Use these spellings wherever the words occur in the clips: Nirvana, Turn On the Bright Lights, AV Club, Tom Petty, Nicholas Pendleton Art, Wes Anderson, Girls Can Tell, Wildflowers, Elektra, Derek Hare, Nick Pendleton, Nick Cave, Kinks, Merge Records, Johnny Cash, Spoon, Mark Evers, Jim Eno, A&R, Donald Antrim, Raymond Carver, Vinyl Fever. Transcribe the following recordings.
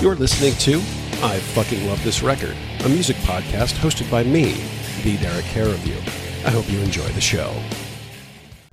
You're listening to I Fucking Love This Record, a music podcast hosted by me, the Derek Hare Review. I hope you enjoy the show.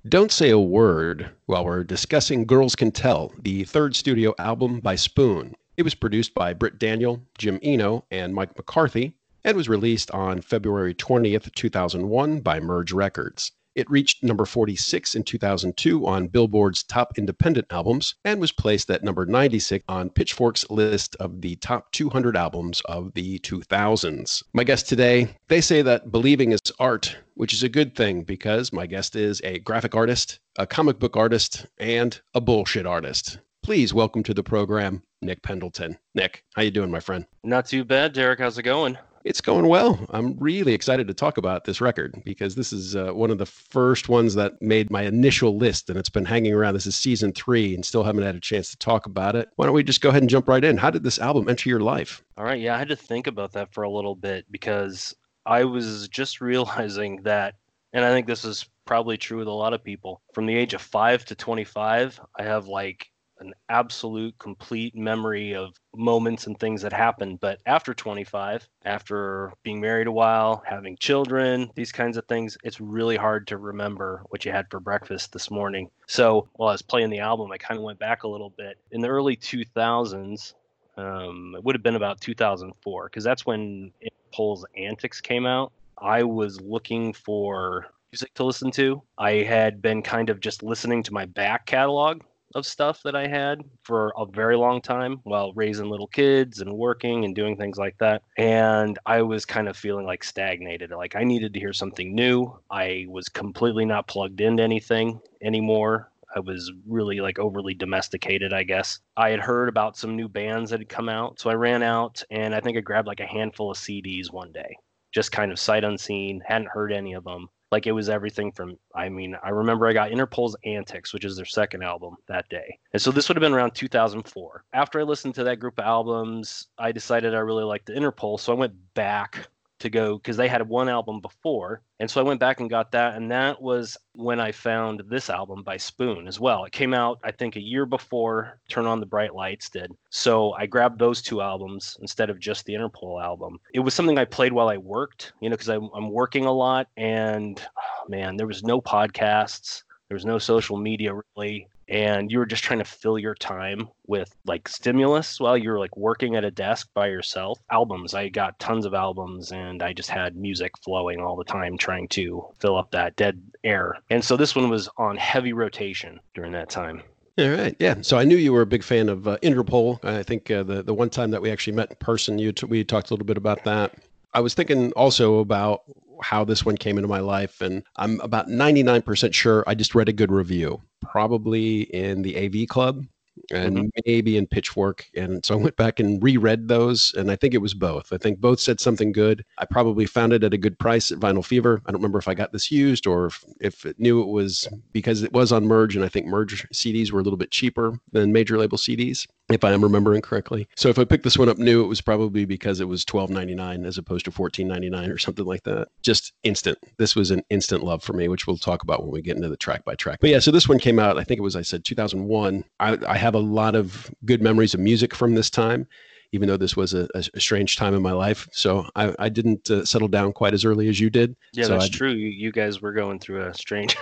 Don't say a word while we're discussing Girls Can Tell, the third studio album by Spoon. It was produced by Britt Daniel, Jim Eno, and Mike McCarthy, and was released on February 20th, 2001 by Merge Records. It reached number 46 in 2002 on Billboard's Top Independent Albums and was placed at number 96 on Pitchfork's list of the top 200 albums of the 2000s. My guest today, they say that believing is art, which is a good thing because my guest is a graphic artist, a comic book artist, and a bullshit artist. Please welcome to the program, Nick Pendleton. Nick, how you doing, my friend? Not too bad, Derek. How's it going? It's going well. I'm really excited to talk about this record because this is one of the first ones that made my initial list, and it's been hanging around. This is season 3 and still haven't had a chance to talk about it. Why don't we just go ahead and jump right in? How did this album enter your life? All right. Yeah, I had to think about that for a little bit because I was just realizing that, and I think this is probably true with a lot of people, from the age of 5 to 25, I have like an absolute complete memory of moments and things that happened. But after 25, after being married a while, having children, these kinds of things, it's really hard to remember what you had for breakfast this morning. So while I was playing the album, I kind of went back a little bit. In the early 2000s, it would have been about 2004, because that's when Interpol's Antics came out. I was looking for music to listen to. I had been kind of just listening to my back catalog of stuff that I had for a very long time while raising little kids and working and doing things like that. And I was kind of feeling like stagnated, like I needed to hear something new. I was completely not plugged into anything anymore. I was really like overly domesticated, I guess. I had heard about some new bands that had come out. So I ran out and I think I grabbed like a handful of CDs one day, just kind of sight unseen, hadn't heard any of them. Like it was everything from, I mean, I remember I got Interpol's Antics, which is their second album, that day. And so this would have been around 2004. After I listened to that group of albums, I decided I really liked the Interpol. So I went back to go, because they had one album before. And so I went back and got that. And that was when I found this album by Spoon as well. It came out, I think, a year before Turn On the Bright Lights did. So I grabbed those two albums instead of just the Interpol album. It was something I played while I worked, you know, because I'm working a lot. And oh, man, there was no podcasts. There was no social media, really. And you were just trying to fill your time with like stimulus while you were like working at a desk by yourself. Albums. I got tons of albums and I just had music flowing all the time trying to fill up that dead air. And so this one was on heavy rotation during that time. All right. Yeah. So I knew you were a big fan of Interpol. I think the one time that we actually met in person, we talked a little bit about that. I was thinking also about how this one came into my life, and I'm about 99% sure I just read a good review, probably in the AV Club and maybe in Pitchfork. And so I went back and reread those, and I think it was both. I think both said something good. I probably found it at a good price at Vinyl Fever. I don't remember if I got this used or if it knew it was, because it was on Merge, and I think Merge CDs were a little bit cheaper than major label CDs, if I am remembering correctly. So if I picked this one up new, it was probably because it was $12.99 as opposed to $14.99 or something like that. Just instant. This was an instant love for me, which we'll talk about when we get into the track by track. But yeah, so this one came out, I think it was, I said 2001. I have a lot of good memories of music from this time, even though this was a strange time in my life. So I didn't settle down quite as early as you did. Yeah, so that's true. You guys were going through a strange,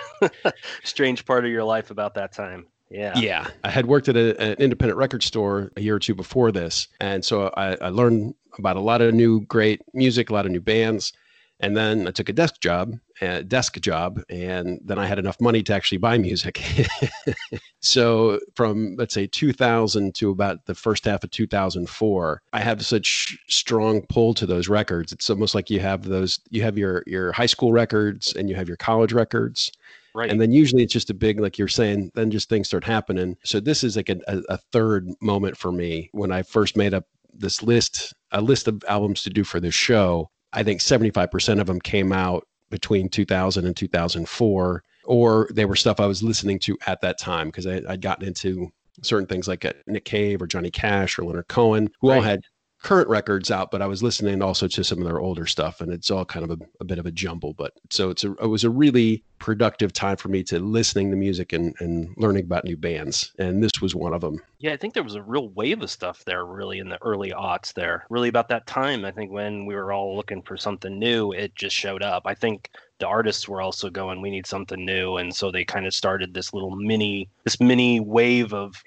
strange part of your life about that time. Yeah. Yeah. I had worked at an independent record store a year or two before this. And so I learned about a lot of new great music, a lot of new bands. And then I took a desk job, and then I had enough money to actually buy music. So from, let's say, 2000 to about the first half of 2004, I have such strong pull to those records. It's almost like you have your high school records and you have your college records. Right. And then usually it's just a big, like you're saying, then just things start happening. So this is like a third moment for me when I first made up this list, a list of albums to do for this show. I think 75% of them came out between 2000 and 2004, or they were stuff I was listening to at that time because I'd gotten into certain things like Nick Cave or Johnny Cash or Leonard Cohen, who all had current records out, but I was listening also to some of their older stuff, and it's all kind of a bit of a jumble. But so it was a really productive time for me to listening to music and learning about new bands. And this was one of them. Yeah, I think there was a real wave of stuff there really in the early aughts there. Really about that time, I think when we were all looking for something new, it just showed up. I think the artists were also going, we need something new. And so they kind of started this little mini wave of,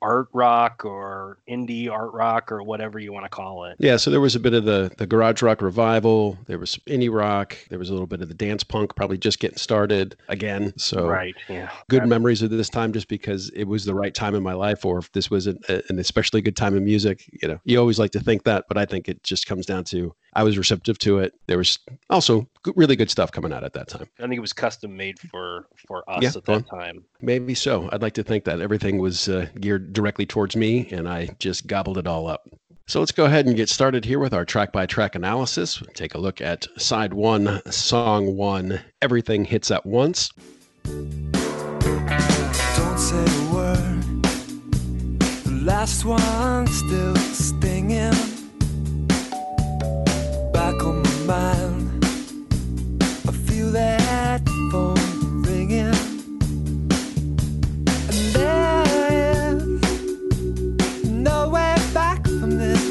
art rock or indie art rock or whatever you want to call it. Yeah. So there was a bit of the garage rock revival. There was indie rock. There was a little bit of the dance punk, probably just getting started again. So right. Yeah. Good memories of this time, just because it was the right time in my life, or if this was an especially good time in music, you always like to think that, but I think it just comes down to, I was receptive to it. There was also really good stuff coming out at that time. I think it was custom made for us at that time. Maybe so. I'd like to think that everything was geared directly towards me, and I just gobbled it all up. So let's go ahead and get started here with our track-by-track analysis. We'll take a look at Side 1, Song 1, Everything Hits at Once. Don't say a word. The last one still stinging. Back on my mind, I feel that phone ringing, and there is no way back from this.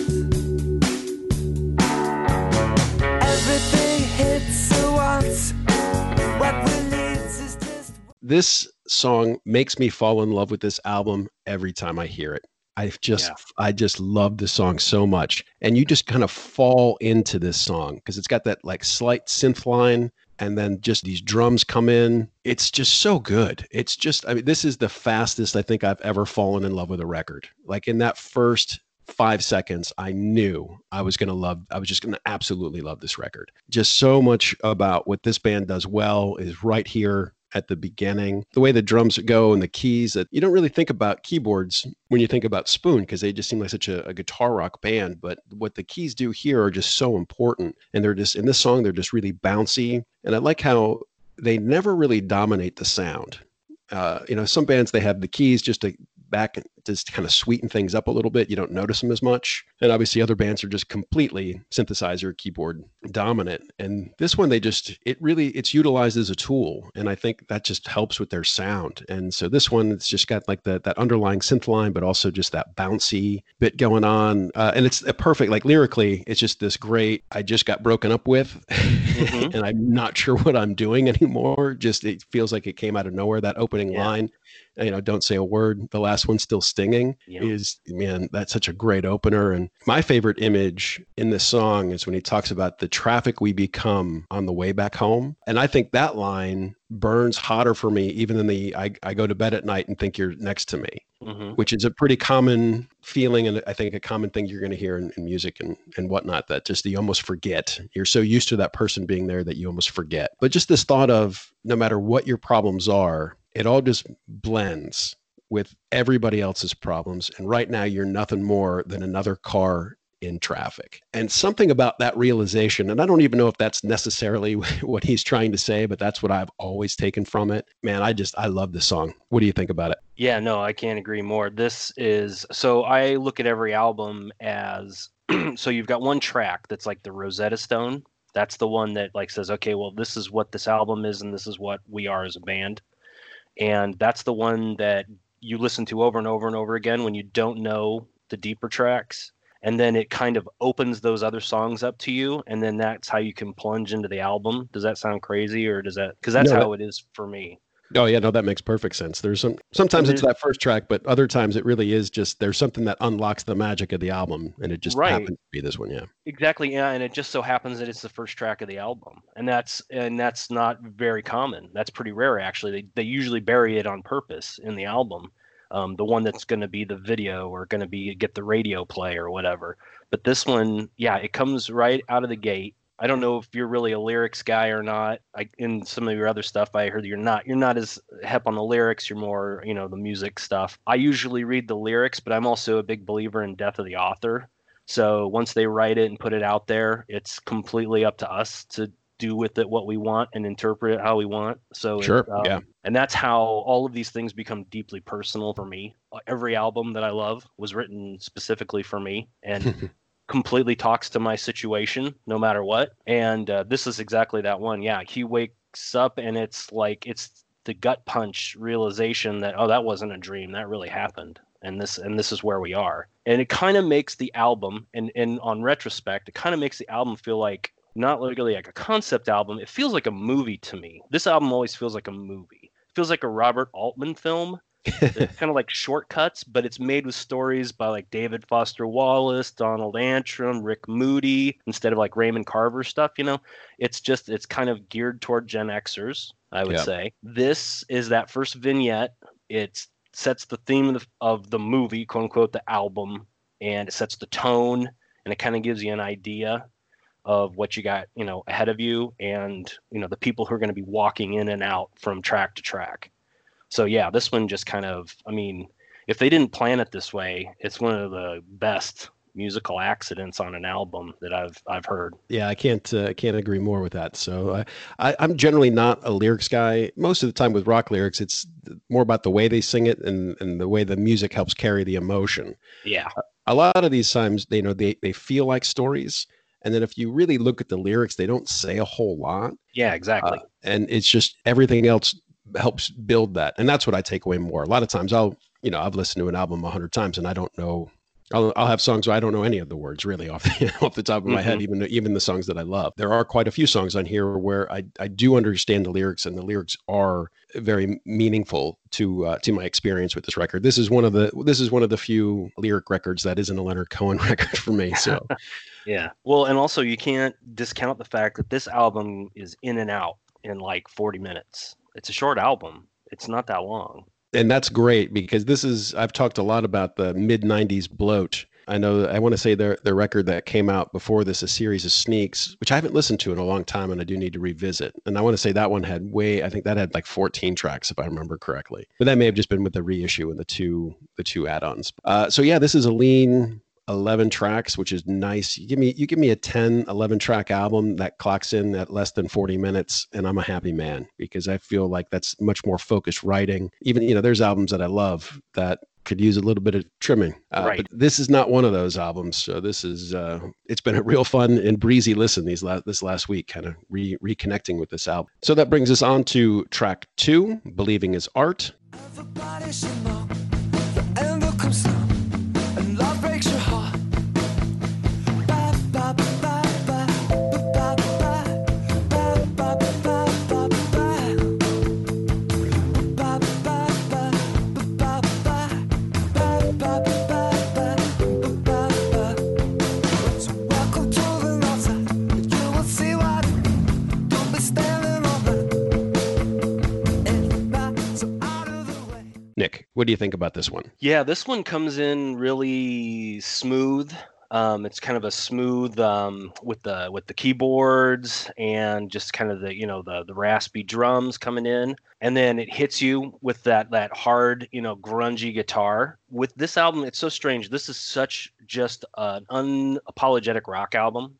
Everything hits at once. What we need is just. This song makes me fall in love with this album every time I hear it. I just love this song so much. And you just kind of fall into this song because it's got that like slight synth line and then just these drums come in. It's just so good. It's just, I mean, this is the fastest I think I've ever fallen in love with a record. Like in that first 5 seconds, I knew I was just going to absolutely love this record. Just so much about what this band does well is right here at the beginning, the way the drums go and the keys, that you don't really think about keyboards when you think about Spoon, because they just seem like such a guitar rock band. But what the keys do here are just so important. And they're just, in this song, they're just really bouncy. And I like how they never really dominate the sound. Some bands, they have the keys just to back, just kind of sweeten things up a little bit. You don't notice them as much. And obviously other bands are just completely synthesizer keyboard dominant. And this one, it's utilized as a tool. And I think that just helps with their sound. And so this one, it's just got like that underlying synth line, but also just that bouncy bit going on. And it's a perfect, like lyrically, it's just this great, I just got broken up with and I'm not sure what I'm doing anymore. Just, it feels like it came out of nowhere. That opening line, don't say a word. The last one's still stinging is, man, that's such a great opener. And my favorite image in this song is when he talks about the traffic we become on the way back home. And I think that line burns hotter for me even than I go to bed at night and think you're next to me, which is a pretty common feeling. And I think a common thing you're going to hear in music and whatnot, that just, you almost forget. You're so used to that person being there that you almost forget. But just this thought of no matter what your problems are, it all just blends with everybody else's problems. And right now you're nothing more than another car in traffic. And something about that realization, and I don't even know if that's necessarily what he's trying to say, but that's what I've always taken from it. Man, I love this song. What do you think about it? Yeah, no, I can't agree more. So I look at every album as, so you've got one track that's like the Rosetta Stone. That's the one that like says, okay, well, this is what this album is, and this is what we are as a band. And that's the one that you listen to over and over and over again when you don't know the deeper tracks. And then it kind of opens those other songs up to you. And then that's how you can plunge into the album. Does that sound crazy? Or does that, because that's how it is for me. Oh, yeah, no, that makes perfect sense. There's sometimes it's that first track, but other times it really is just, there's something that unlocks the magic of the album. And it just happens to be this one. Yeah, exactly. Yeah. And it just so happens that it's the first track of the album. And that's not very common. That's pretty rare, actually. They usually bury it on purpose in the album. The one that's going to be the video or going to be get the radio play or whatever. But this one, yeah, it comes right out of the gate. I don't know if you're really a lyrics guy or not. In some of your other stuff, I heard that you're not as hep on the lyrics. You're more, the music stuff. I usually read the lyrics, but I'm also a big believer in death of the author. So once they write it and put it out there, it's completely up to us to do with it what we want and interpret it how we want. So sure, yeah. And that's how all of these things become deeply personal for me. Every album that I love was written specifically for me. And completely talks to my situation no matter what. And this is exactly that one. Yeah, he wakes up and it's like it's the gut punch realization that, oh, that wasn't a dream. That really happened. And this is where we are. And it kind of makes the album, and on retrospect, it kind of makes the album feel like not really like a concept album. It feels like a movie to me. This album always feels like a movie. It feels like a Robert Altman film. It's kind of like Shortcuts, but it's made with stories by like David Foster Wallace, Donald Antrim, Rick Moody, instead of like Raymond Carver stuff, you know. It's kind of geared toward Gen Xers, I would say. This is that first vignette. It sets the theme of the movie, quote unquote, the album, and it sets the tone, and it kind of gives you an idea of what you got, you know, ahead of you, and you know the people who are going to be walking in and out from track to track. So yeah, this one just kind of, I mean, if they didn't plan it this way, it's one of the best musical accidents on an album that I've heard. Yeah, I can't agree more with that. So I'm generally not a lyrics guy. Most of the time with rock lyrics, it's more about the way they sing it and the way the music helps carry the emotion. Yeah. A lot of these times, you know, they feel like stories. And then if you really look at the lyrics, they don't say a whole lot. Yeah, exactly. And it's just everything else helps build that. And that's what I take away more. A lot of times I've listened to an album 100 times and I don't know, I'll have songs where I don't know any of the words really off the top of my head, even the songs that I love. There are quite a few songs on here where I do understand the lyrics, and the lyrics are very meaningful to my experience with this record. This is one of the few lyric records that isn't a Leonard Cohen record for me. So yeah. Well, and also you can't discount the fact that this album is in and out in like 40 minutes. It's a short album. It's not that long. And that's great, because I've talked a lot about the mid-90s bloat. I know, I want to say their record that came out before this, A Series of Sneaks, which I haven't listened to in a long time and I do need to revisit. And I want to say that one had like 14 tracks, if I remember correctly. But that may have just been with the reissue and the two add-ons. So yeah, this is a lean 11 tracks, which is nice. You give me a 10, 11 track album that clocks in at less than 40 minutes. And I'm a happy man, because I feel like that's much more focused writing. Even, you know, there's albums that I love that could use a little bit of trimming. Right. But this is not one of those albums. So this is, it's been a real fun and breezy listen this last week, kind of reconnecting with this album. So that brings us on to track 2, Believing is Art. Everybody should know the angle comes down and love breaks your heart. Nick, what do you think about this one? Yeah, this one comes in really smooth. It's kind of a smooth with the keyboards and just kind of the raspy drums coming in, and then it hits you with that hard, you know, grungy guitar. With this album, it's so strange. This is such just an unapologetic rock album.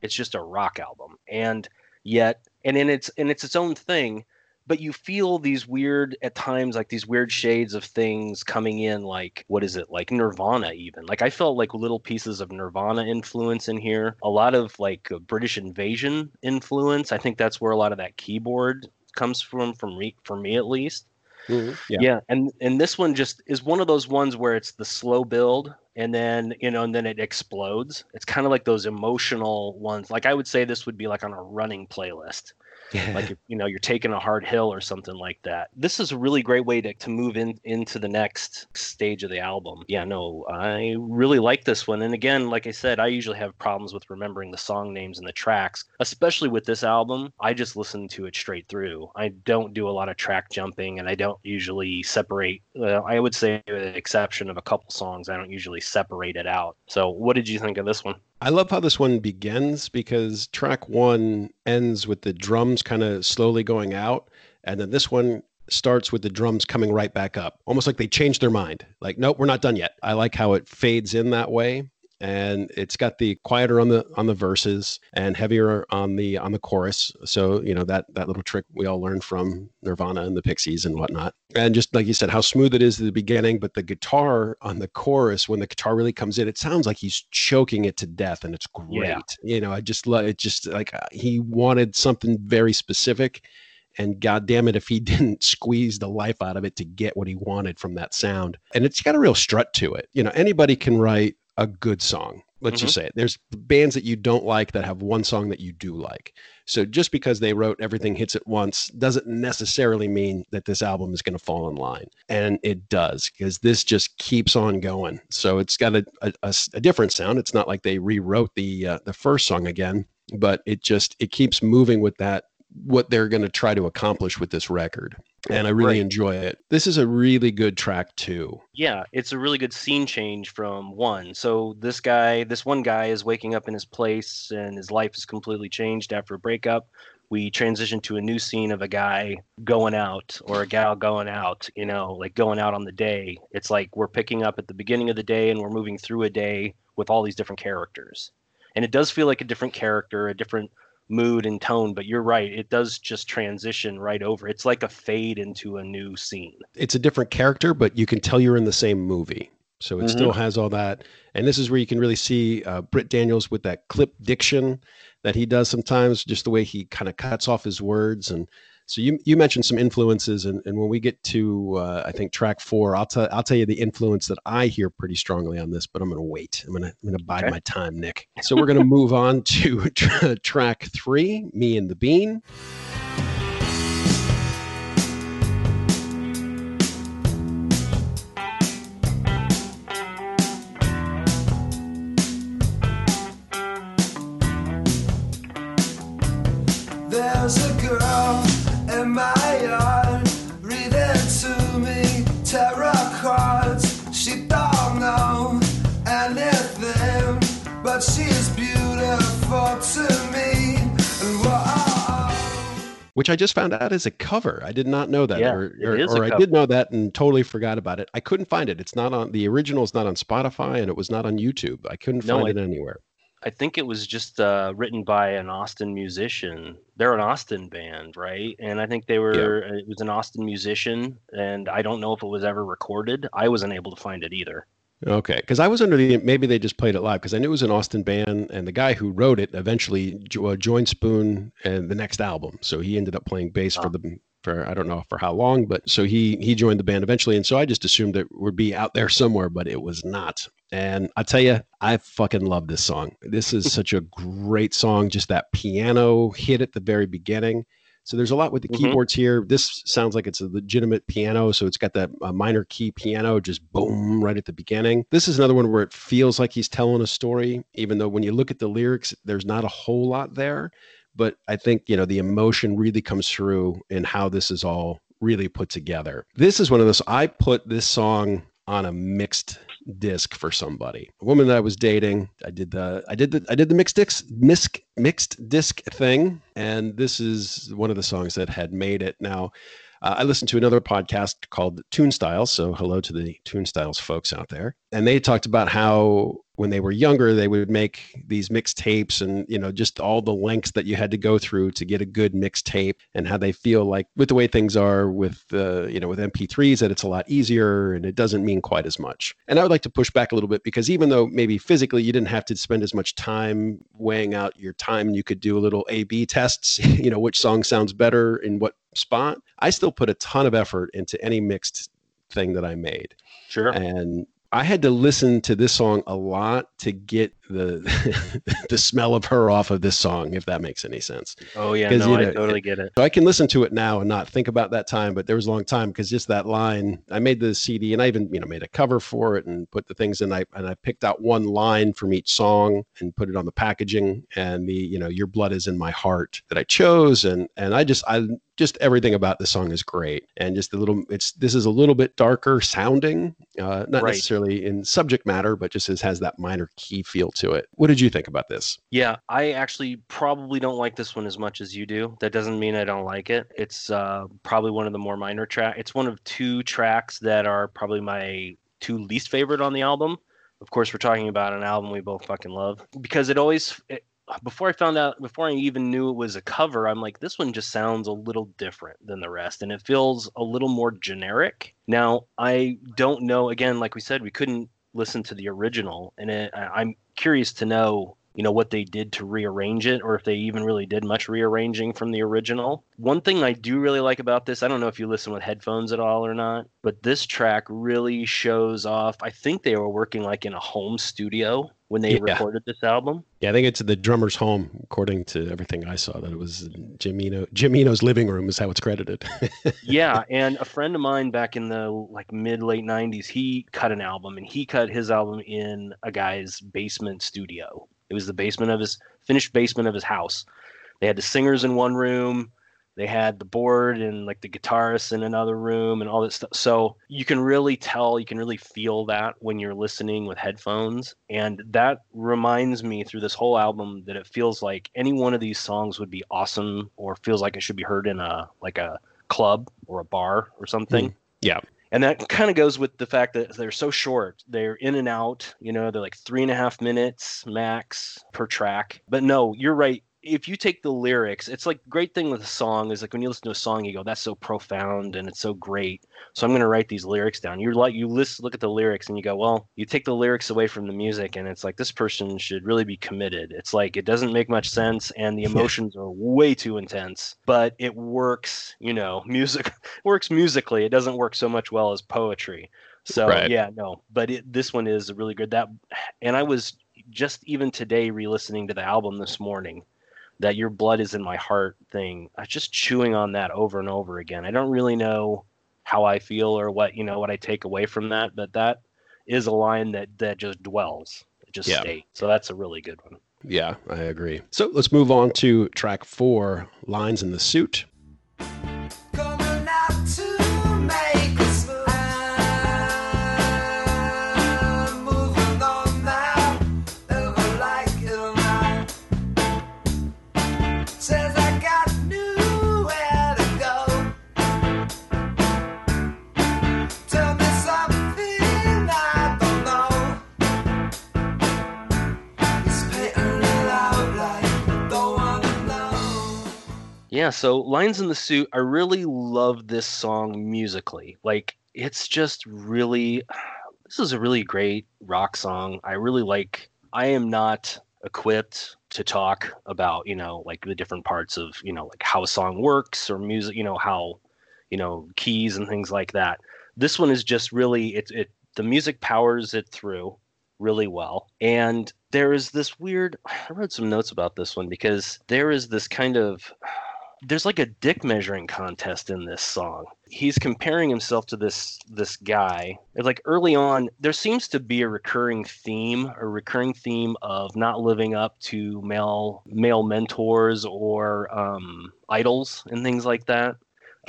It's just a rock album, and it's its own thing. But you feel these weird, at times, like these weird shades of things coming in, like, what is it, like Nirvana even. Like, I felt like little pieces of Nirvana influence in here. A lot of, like, British Invasion influence. I think that's where a lot of that keyboard comes from me at least. Mm-hmm. Yeah. And this one just is one of those ones where it's the slow build, and then, you know, and then it explodes. It's kind of like those emotional ones. Like, I would say this would be like on a running playlist. Yeah. Like, if, you know, you're taking a hard hill or something like that. This is a really great way to move into the next stage of the album. Yeah, no, I really like this one. And again, like I said, I usually have problems with remembering the song names and the tracks, especially with this album. I just listen to it straight through. I don't do a lot of track jumping, and I don't usually separate. I would say, with the exception of a couple songs, I don't usually separate it out. So what did you think of this one? I love how this one begins, because track 1 ends with the drums kind of slowly going out. And then this one starts with the drums coming right back up, almost like they changed their mind. Like, nope, we're not done yet. I like how it fades in that way. and it's got the quieter on the verses and heavier on the chorus. So, you know, that little trick we all learned from Nirvana and the Pixies and whatnot. And just like you said, how smooth it is at the beginning, but the guitar on the chorus, when the guitar really comes in, it sounds like he's choking it to death, and it's great. Yeah. You know, I just love it. Just like he wanted something very specific, and God damn it if he didn't squeeze the life out of it to get what he wanted from that sound. And it's got a real strut to it. You know, anybody can write a good song. Let's just say it. There's bands that you don't like that have one song that you do like. So just because they wrote Everything Hits at Once doesn't necessarily mean that this album is going to fall in line. And it does, because this just keeps on going. So it's got a different sound. It's not like they rewrote the first song again, but it keeps moving with that, what they're going to try to accomplish with this record. And I really enjoy it. This is a really good track too. Yeah, it's a really good scene change from one. So this one guy is waking up in his place and his life is completely changed after a breakup. We transition to a new scene of a guy going out, or a gal going out, you know, like going out on the day. It's like we're picking up at the beginning of the day and we're moving through a day with all these different characters. And it does feel like a different character, a different mood and tone, but you're right, it does just transition right over. It's like a fade into a new scene. It's a different character, but you can tell you're in the same movie. So it still has all that. And this is where you can really see Britt Daniels with that clip diction that he does sometimes, just the way he kind of cuts off his words. And so you mentioned some influences, and when we get to I think track 4, I'll tell you the influence that I hear pretty strongly on this, but I'm going to wait. I'm going to bide my time, Nick. So we're going to move on to track 3, Me and the Bean. There's a girl in my yard, reading to me tarot cards. She don't know anything, but she's beautiful to me. Which I just found out is a cover. I did not know that. Yeah, or I did know that and totally forgot about it. I couldn't find it. It's not on the original. It's not on Spotify, and it was not on YouTube. I couldn't find it anywhere. I think it was just written by an Austin musician. They're an Austin band, right? And I think it was an Austin musician, and I don't know if it was ever recorded. I wasn't able to find it either. Okay, because I was maybe they just played it live, because I knew it was an Austin band, and the guy who wrote it eventually joined Spoon and the next album. So he ended up playing bass for I don't know for how long, but so he joined the band eventually. And so I just assumed that it would be out there somewhere, but it was not. And I tell you, I fucking love this song. This is such a great song. Just that piano hit at the very beginning. So there's a lot with the keyboards here. This sounds like it's a legitimate piano. So it's got that minor key piano, just boom, right at the beginning. This is another one where it feels like he's telling a story, even though when you look at the lyrics, there's not a whole lot there. But I think, you know, the emotion really comes through in how this is all really put together. This is one of those, I put this song on a mixed disc for somebody, a woman that I was dating. I did the mixed disc thing. And this is one of the songs that had made it. Now, I listened to another podcast called Tune Styles. So hello to the Tune Styles folks out there. And they talked about how when they were younger, they would make these mixtapes and, you know, just all the lengths that you had to go through to get a good mixtape, and how they feel like with the way things are with, you know, with MP3s, that it's a lot easier and it doesn't mean quite as much. And I would like to push back a little bit, because even though maybe physically you didn't have to spend as much time weighing out your time, you could do a little A/B tests, you know, which song sounds better in what spot. I still put a ton of effort into any mixed thing that I made. Sure. And I had to listen to this song a lot to get the smell of her off of this song, if that makes any sense. Oh yeah, no, you know, I totally get it. So I can listen to it now and not think about that time, but there was a long time, because just that line, I made the CD and I even, you know, made a cover for it and put the things in, and I picked out one line from each song and put it on the packaging, and the, you know, Your Blood Is in My Heart that I chose, and I just everything about this song is great. And just the little, this is a little bit darker sounding, not necessarily in subject matter, but just has that minor key feel to it. What did you think about this? Yeah, I actually probably don't like this one as much as you do. That doesn't mean I don't like it. It's probably one of the more minor tracks. It's one of two tracks that are probably my two least favorite on the album. Of course, we're talking about an album we both fucking love, because it always, before I even knew it was a cover, I'm like, this one just sounds a little different than the rest, and it feels a little more generic. Now, I don't know, again, like we said, we couldn't listen to the original, and I'm curious to know, you know, what they did to rearrange it, or if they even really did much rearranging from the original. One thing I do really like about this, I don't know if you listen with headphones at all or not, but this track really shows off. I think they were working like in a home studio when they recorded this album. Yeah, I think it's the drummer's home, according to everything I saw, that it was Jim Eno's living room is how it's credited. Yeah, and a friend of mine back in the like mid-late 90s, he cut an album, and he cut his album in a guy's basement studio. It was the finished basement of his house. They had the singers in one room. They had the board and like the guitarist in another room and all that stuff. So you can really tell, you can really feel that when you're listening with headphones. And that reminds me through this whole album that it feels like any one of these songs would be awesome, or feels like it should be heard in a club or a bar or something. Yeah. And that kind of goes with the fact that they're so short. They're in and out. You know, they're like 3.5 minutes max per track. But no, you're right. If you take the lyrics, it's like, great thing with a song is like when you listen to a song, you go, that's so profound and it's so great, so I'm going to write these lyrics down. You're like, look at the lyrics and you go, well, you take the lyrics away from the music and it's like, this person should really be committed. It's like, it doesn't make much sense and the emotions are way too intense, but it works, you know, music works musically. It doesn't work so much well as poetry. So right. Yeah, no, but this one is really good. That, and I was just even today re-listening to the album this morning, that Your Blood Is in My Heart thing, I just chewing on that over and over again. I don't really know how I feel or what I take away from that, but that is a line that just dwells. It just stays. So that's a really good one. Yeah, I agree. So let's move on to track 4, Lines in the Suit. Yeah, so Lines in the Suit, I really love this song musically. Like, it's just really, this is a really great rock song. I really like, I am not equipped to talk about, you know, like the different parts of, you know, like how a song works or music, you know, how, you know, keys and things like that. This one is just really, the music powers it through really well. And there is this weird, I wrote some notes about this one because there is this kind of, there's like a dick measuring contest in this song. He's comparing himself to this guy. It's like early on, there seems to be a recurring theme of not living up to male mentors or idols and things like that.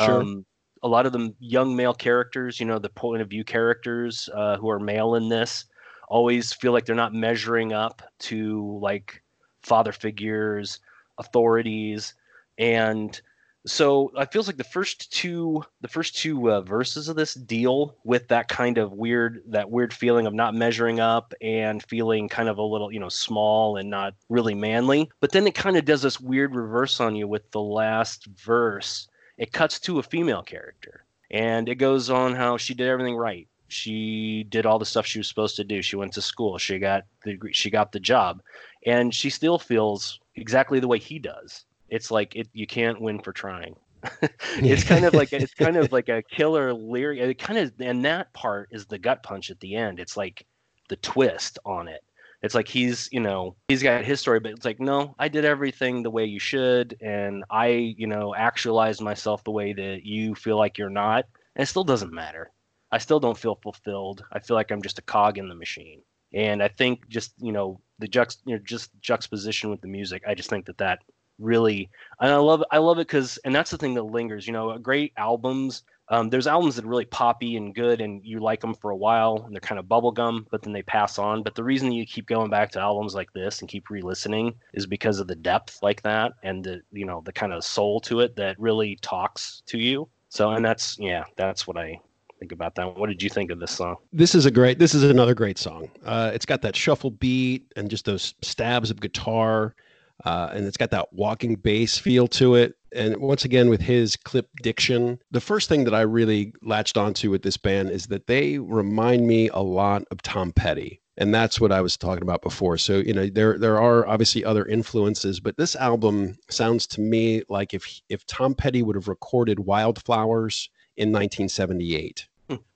Sure. A lot of the young male characters, you know, the point of view characters who are male in this, always feel like they're not measuring up to like father figures, authorities. And so it feels like the first two verses of this deal with that kind of weird feeling of not measuring up and feeling kind of a little, you know, small and not really manly. But then it kind of does this weird reverse on you with the last verse. It cuts to a female character and it goes on how she did everything right. She did all the stuff she was supposed to do. She went to school. She got the job, and she still feels exactly the way he does. It's like you can't win for trying. it's kind of like a killer lyric. It kind of, and that part is the gut punch at the end. It's like the twist on it. It's like he's, you know, he's got his story, but it's like, no, I did everything the way you should, and I, you know, actualized myself the way that you feel like you're not, and it still doesn't matter. I still don't feel fulfilled. I feel like I'm just a cog in the machine. And I think just, you know, the juxtaposition with the music, I just think that really, and I love it because, and that's the thing that lingers, you know, great albums. There's albums that are really poppy and good and you like them for a while and they're kind of bubblegum, but then they pass on. But the reason that you keep going back to albums like this and keep re-listening is because of the depth like that and the, you know, the kind of soul to it that really talks to you. So, and that's, yeah, that's what I think about that. What did you think of this song? This is another great song. It's got that shuffle beat and just those stabs of guitar. And it's got that walking bass feel to it. And once again, with his clip diction, the first thing that I really latched onto with this band is that they remind me a lot of Tom Petty. And that's what I was talking about before. So, you know, there are obviously other influences, but this album sounds to me like if Tom Petty would have recorded Wildflowers in 1978,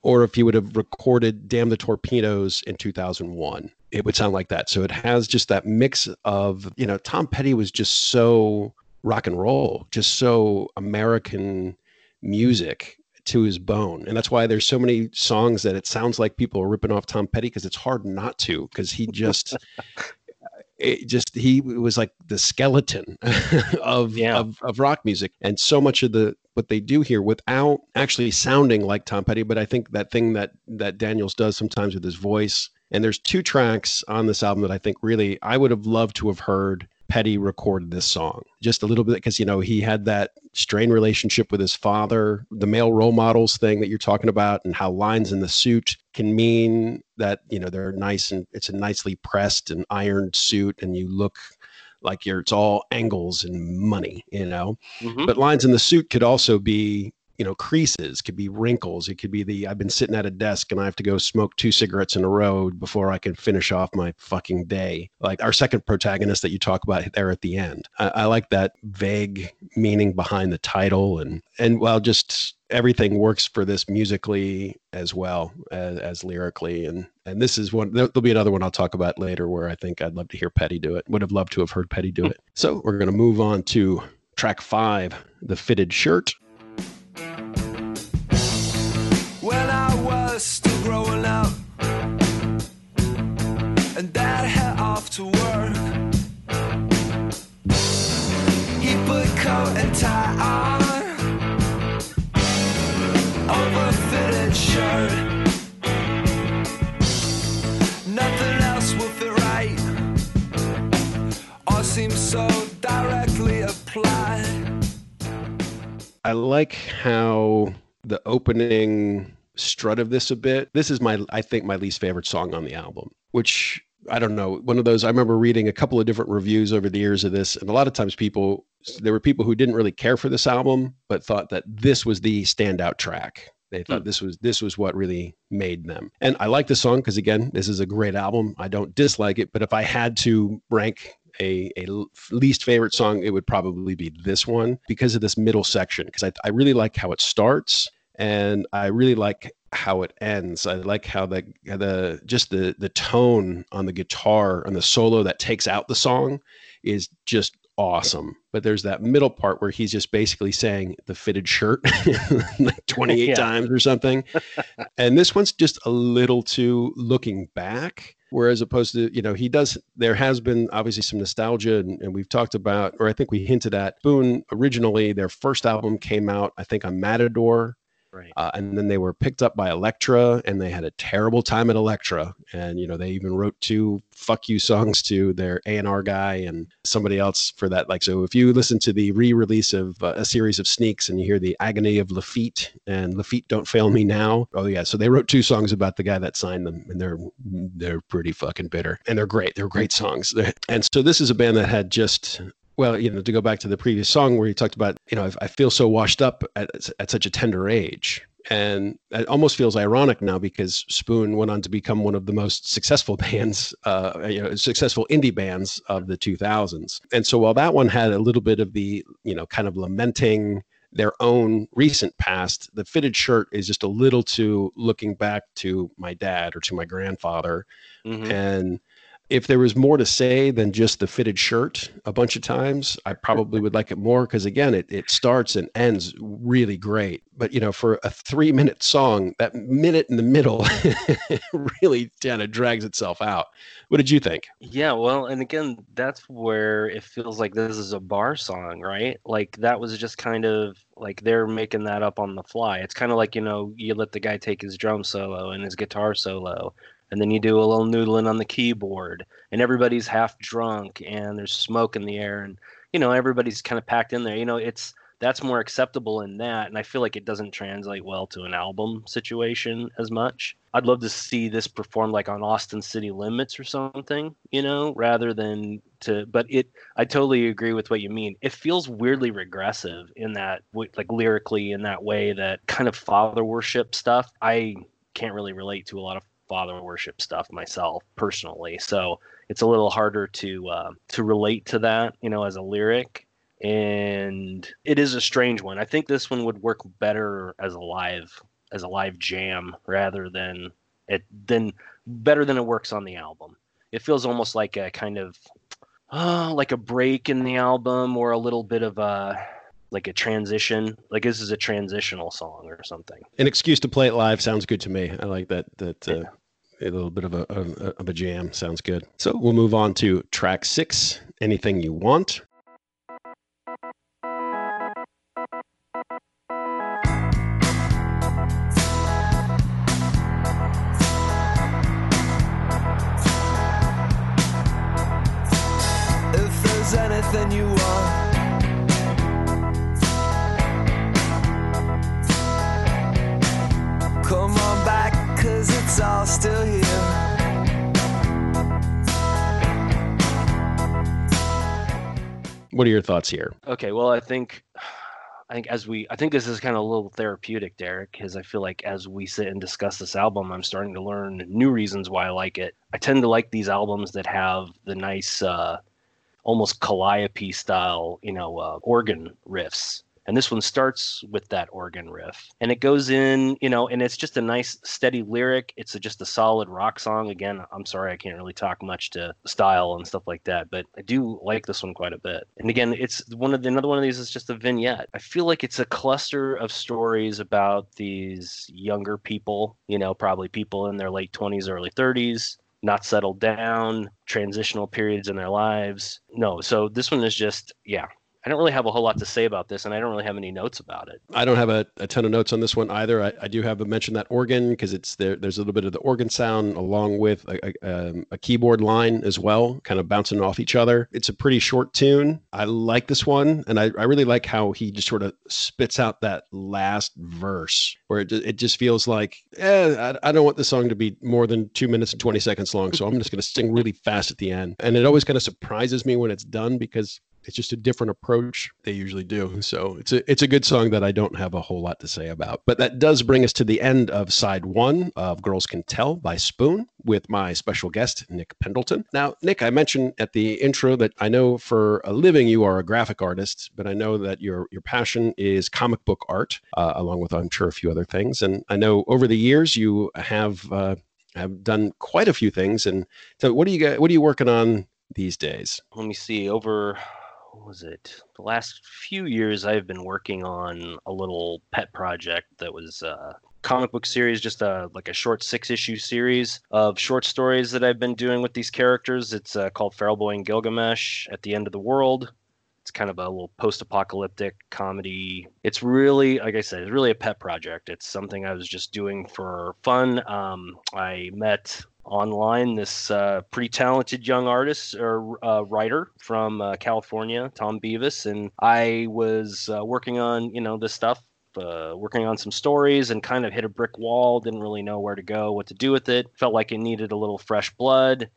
or if he would have recorded Damn the Torpedoes in 2001, it would sound like that. So it has just that mix of, you know, Tom Petty was just so rock and roll, just so American music to his bone. And that's why there's so many songs that it sounds like people are ripping off Tom Petty, because it's hard not to, because he just, he was like the skeleton of rock music. And so much of what they do here without actually sounding like Tom Petty. But I think that thing that Daniels does sometimes with his voice. And there's two tracks on this album that I think really, I would have loved to have heard Petty recorded this song just a little bit, because, you know, he had that strained relationship with his father, the male role models thing that you're talking about, and how lines in the suit can mean that, you know, they're nice and it's a nicely pressed and ironed suit and you look like it's all angles and money, you know, but lines in the suit could also be, you know, creases, could be wrinkles. It could be I've been sitting at a desk and I have to go smoke 2 cigarettes in a row before I can finish off my fucking day. Like our second protagonist that you talk about there at the end. I like that vague meaning behind the title, and well, just everything works for this musically as well as lyrically. And this is one, there'll be another one I'll talk about later where I think I'd love to hear Petty do it. Would have loved to have heard Petty do it. So we're going to move on to track 5, The Fitted Shirt. Still growing out and dad head off to work. He put coat and tie on overfitted shirt. Nothing else will fit right or seems so directly applied. I like how the opening strut of this a bit. This is I think my least favorite song on the album, which I don't know. One of those, I remember reading a couple of different reviews over the years of this. And a lot of times there were people who didn't really care for this album, but thought that this was the standout track. They thought this was what really made them. And I like this song because, again, this is a great album. I don't dislike it, but if I had to rank a least favorite song, it would probably be this one because of this middle section. Because I really like how it starts. And I really like how it ends. I like how the tone on the guitar and the solo that takes out the song is just awesome. But there's that middle part where he's just basically saying the fitted shirt like 28 times or something. And this one's just a little too looking back. Whereas opposed to, you know, there has been obviously some nostalgia, and we've talked about, or I think we hinted at, Spoon originally, their first album came out, I think, on Matador. Right. And then they were picked up by Elektra, and they had a terrible time at Elektra. And, you know, they even wrote 2 fuck you songs to their A&R guy and somebody else for that. Like, so if you listen to the re-release of A Series of Sneaks and you hear the agony of Lafitte and Lafitte Don't Fail Me Now. Oh yeah. So they wrote 2 songs about the guy that signed them, and they're pretty fucking bitter, and they're great. They're great songs. And so this is a band that had just, well, you know, to go back to the previous song where you talked about, you know, I feel so washed up at such a tender age. And it almost feels ironic now because Spoon went on to become one of the most successful bands, successful indie bands of the 2000s. And so while that one had a little bit of the, you know, kind of lamenting their own recent past, the fitted shirt is just a little too looking back to my dad or to my grandfather. Mm-hmm. And if there was more to say than just the fitted shirt a bunch of times, I probably would like it more. Cause again, it starts and ends really great, but you know, for a 3-minute song, that minute in the middle really kind of drags itself out. What did you think? Yeah. Well, and again, that's where it feels like this is a bar song, right? Like that was just kind of like, they're making that up on the fly. It's kind of like, you know, you let the guy take his drum solo and his guitar solo, and then you do a little noodling on the keyboard, and everybody's half drunk, and there's smoke in the air, and, you know, everybody's kind of packed in there. You know, it's that's more acceptable in that. And I feel like it doesn't translate well to an album situation as much. I'd love to see this performed like on Austin City Limits or something, you know, rather than to, but it, I totally agree with what you mean. It feels weirdly regressive in that, like lyrically in that way, that kind of father worship stuff. I can't really relate to a lot of father worship stuff myself personally. So it's a little harder to relate to that, you know, as a lyric. And it is a strange one. I think this one would work better as a live jam rather than it then better than it works on the album. It feels almost like a kind of like a break in the album, or a little bit of a like a transition. Like this is a transitional song or something. An excuse to play it live sounds good to me. I like that. Yeah. A little bit of a jam sounds good. So we'll move on to track 6. Anything You Want. Anything you want, come on back, 'cause it's all still here. What are your thoughts here? Okay, well, I think this is kind of a little therapeutic, Derek, 'cause I feel like as we sit and discuss this album, I'm starting to learn new reasons why I like it. I tend to like these albums that have the nice almost calliope style, you know, organ riffs. And this one starts with that organ riff. And it goes in, you know, and it's just a nice steady lyric. It's just a solid rock song. Again, I'm sorry, I can't really talk much to style and stuff like that, but I do like this one quite a bit. And again, it's another one of these is just a vignette. I feel like it's a cluster of stories about these younger people, you know, probably people in their late 20s, early 30s. Not settled down, transitional periods in their lives. No, so this one is just, yeah. I don't really have a whole lot to say about this, and I don't really have any notes about it. I don't have a ton of notes on this one either. I do have a mention that organ, because it's there. There's a little bit of the organ sound along with a keyboard line as well, kind of bouncing off each other. It's a pretty short tune. I like this one, and I really like how he just sort of spits out that last verse, where it just feels like, I don't want this song to be more than 2 minutes and 20 seconds long, so I'm just going to sing really fast at the end. And it always kind of surprises me when it's done, because it's just a different approach they usually do. So it's a good song that I don't have a whole lot to say about. But that does bring us to the end of side one of Girls Can Tell by Spoon with my special guest, Nick Pendleton. Now, Nick, I mentioned at the intro that I know for a living you are a graphic artist, but I know that your passion is comic book art, along with, I'm sure, a few other things. And I know over the years you have done quite a few things. And so what are you working on these days? Let me see. The last few years, I've been working on a little pet project that was a comic book series, just like a short 6-issue series of short stories that I've been doing with these characters. It's called Feral Boy and Gilgamesh at the End of the World. It's kind of a little post-apocalyptic comedy. It's really, like I said, it's really a pet project. It's something I was just doing for fun. I met online this pretty talented young artist or writer from California, Tom Beavis, and I was working on, you know, this stuff, working on some stories, and kind of hit a brick wall. Didn't really know where to go, what to do with it. Felt like it needed a little fresh blood.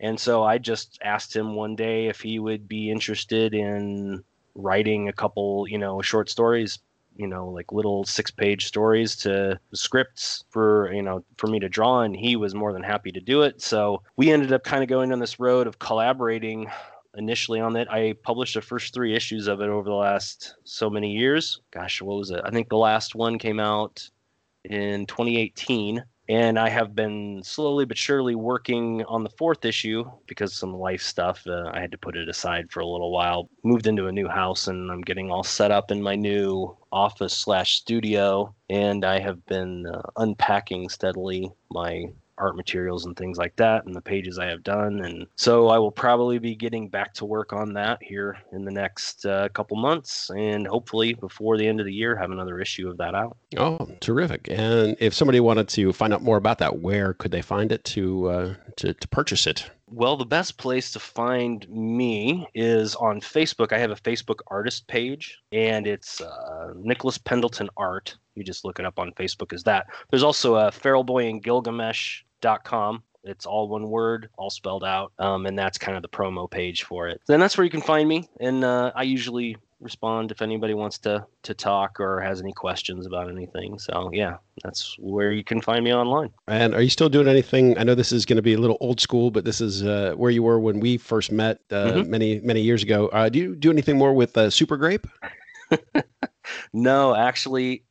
And so I just asked him one day if he would be interested in writing a couple, you know, short stories, you know, like little 6-page stories to scripts for, you know, for me to draw. And he was more than happy to do it. So we ended up kind of going on this road of collaborating initially on it. I published the first 3 issues of it over the last so many years. Gosh, what was it? I think the last one came out in 2018. And I have been slowly but surely working on the 4th issue because of some life stuff. I had to put it aside for a little while. Moved into a new house, and I'm getting all set up in my new office/studio. And I have been unpacking steadily my art materials and things like that, and the pages I have done. And so I will probably be getting back to work on that here in the next couple months, and hopefully before the end of the year have another issue of that out. Oh, terrific. And if somebody wanted to find out more about that, where could they find it to purchase it? Well, the best place to find me is on Facebook. I have a Facebook artist page, and it's Nicholas Pendleton Art. You just look it up on Facebook as that. There's also a feralboyandgilgamesh.com. It's all one word, all spelled out, and that's kind of the promo page for it. Then that's where you can find me, and I usually respond if anybody wants to talk or has any questions about anything. So yeah, that's where you can find me online. And are you still doing anything? I know this is going to be a little old school, but this is where you were when we first met many years ago. Do you do anything more with Super Grape? No, actually,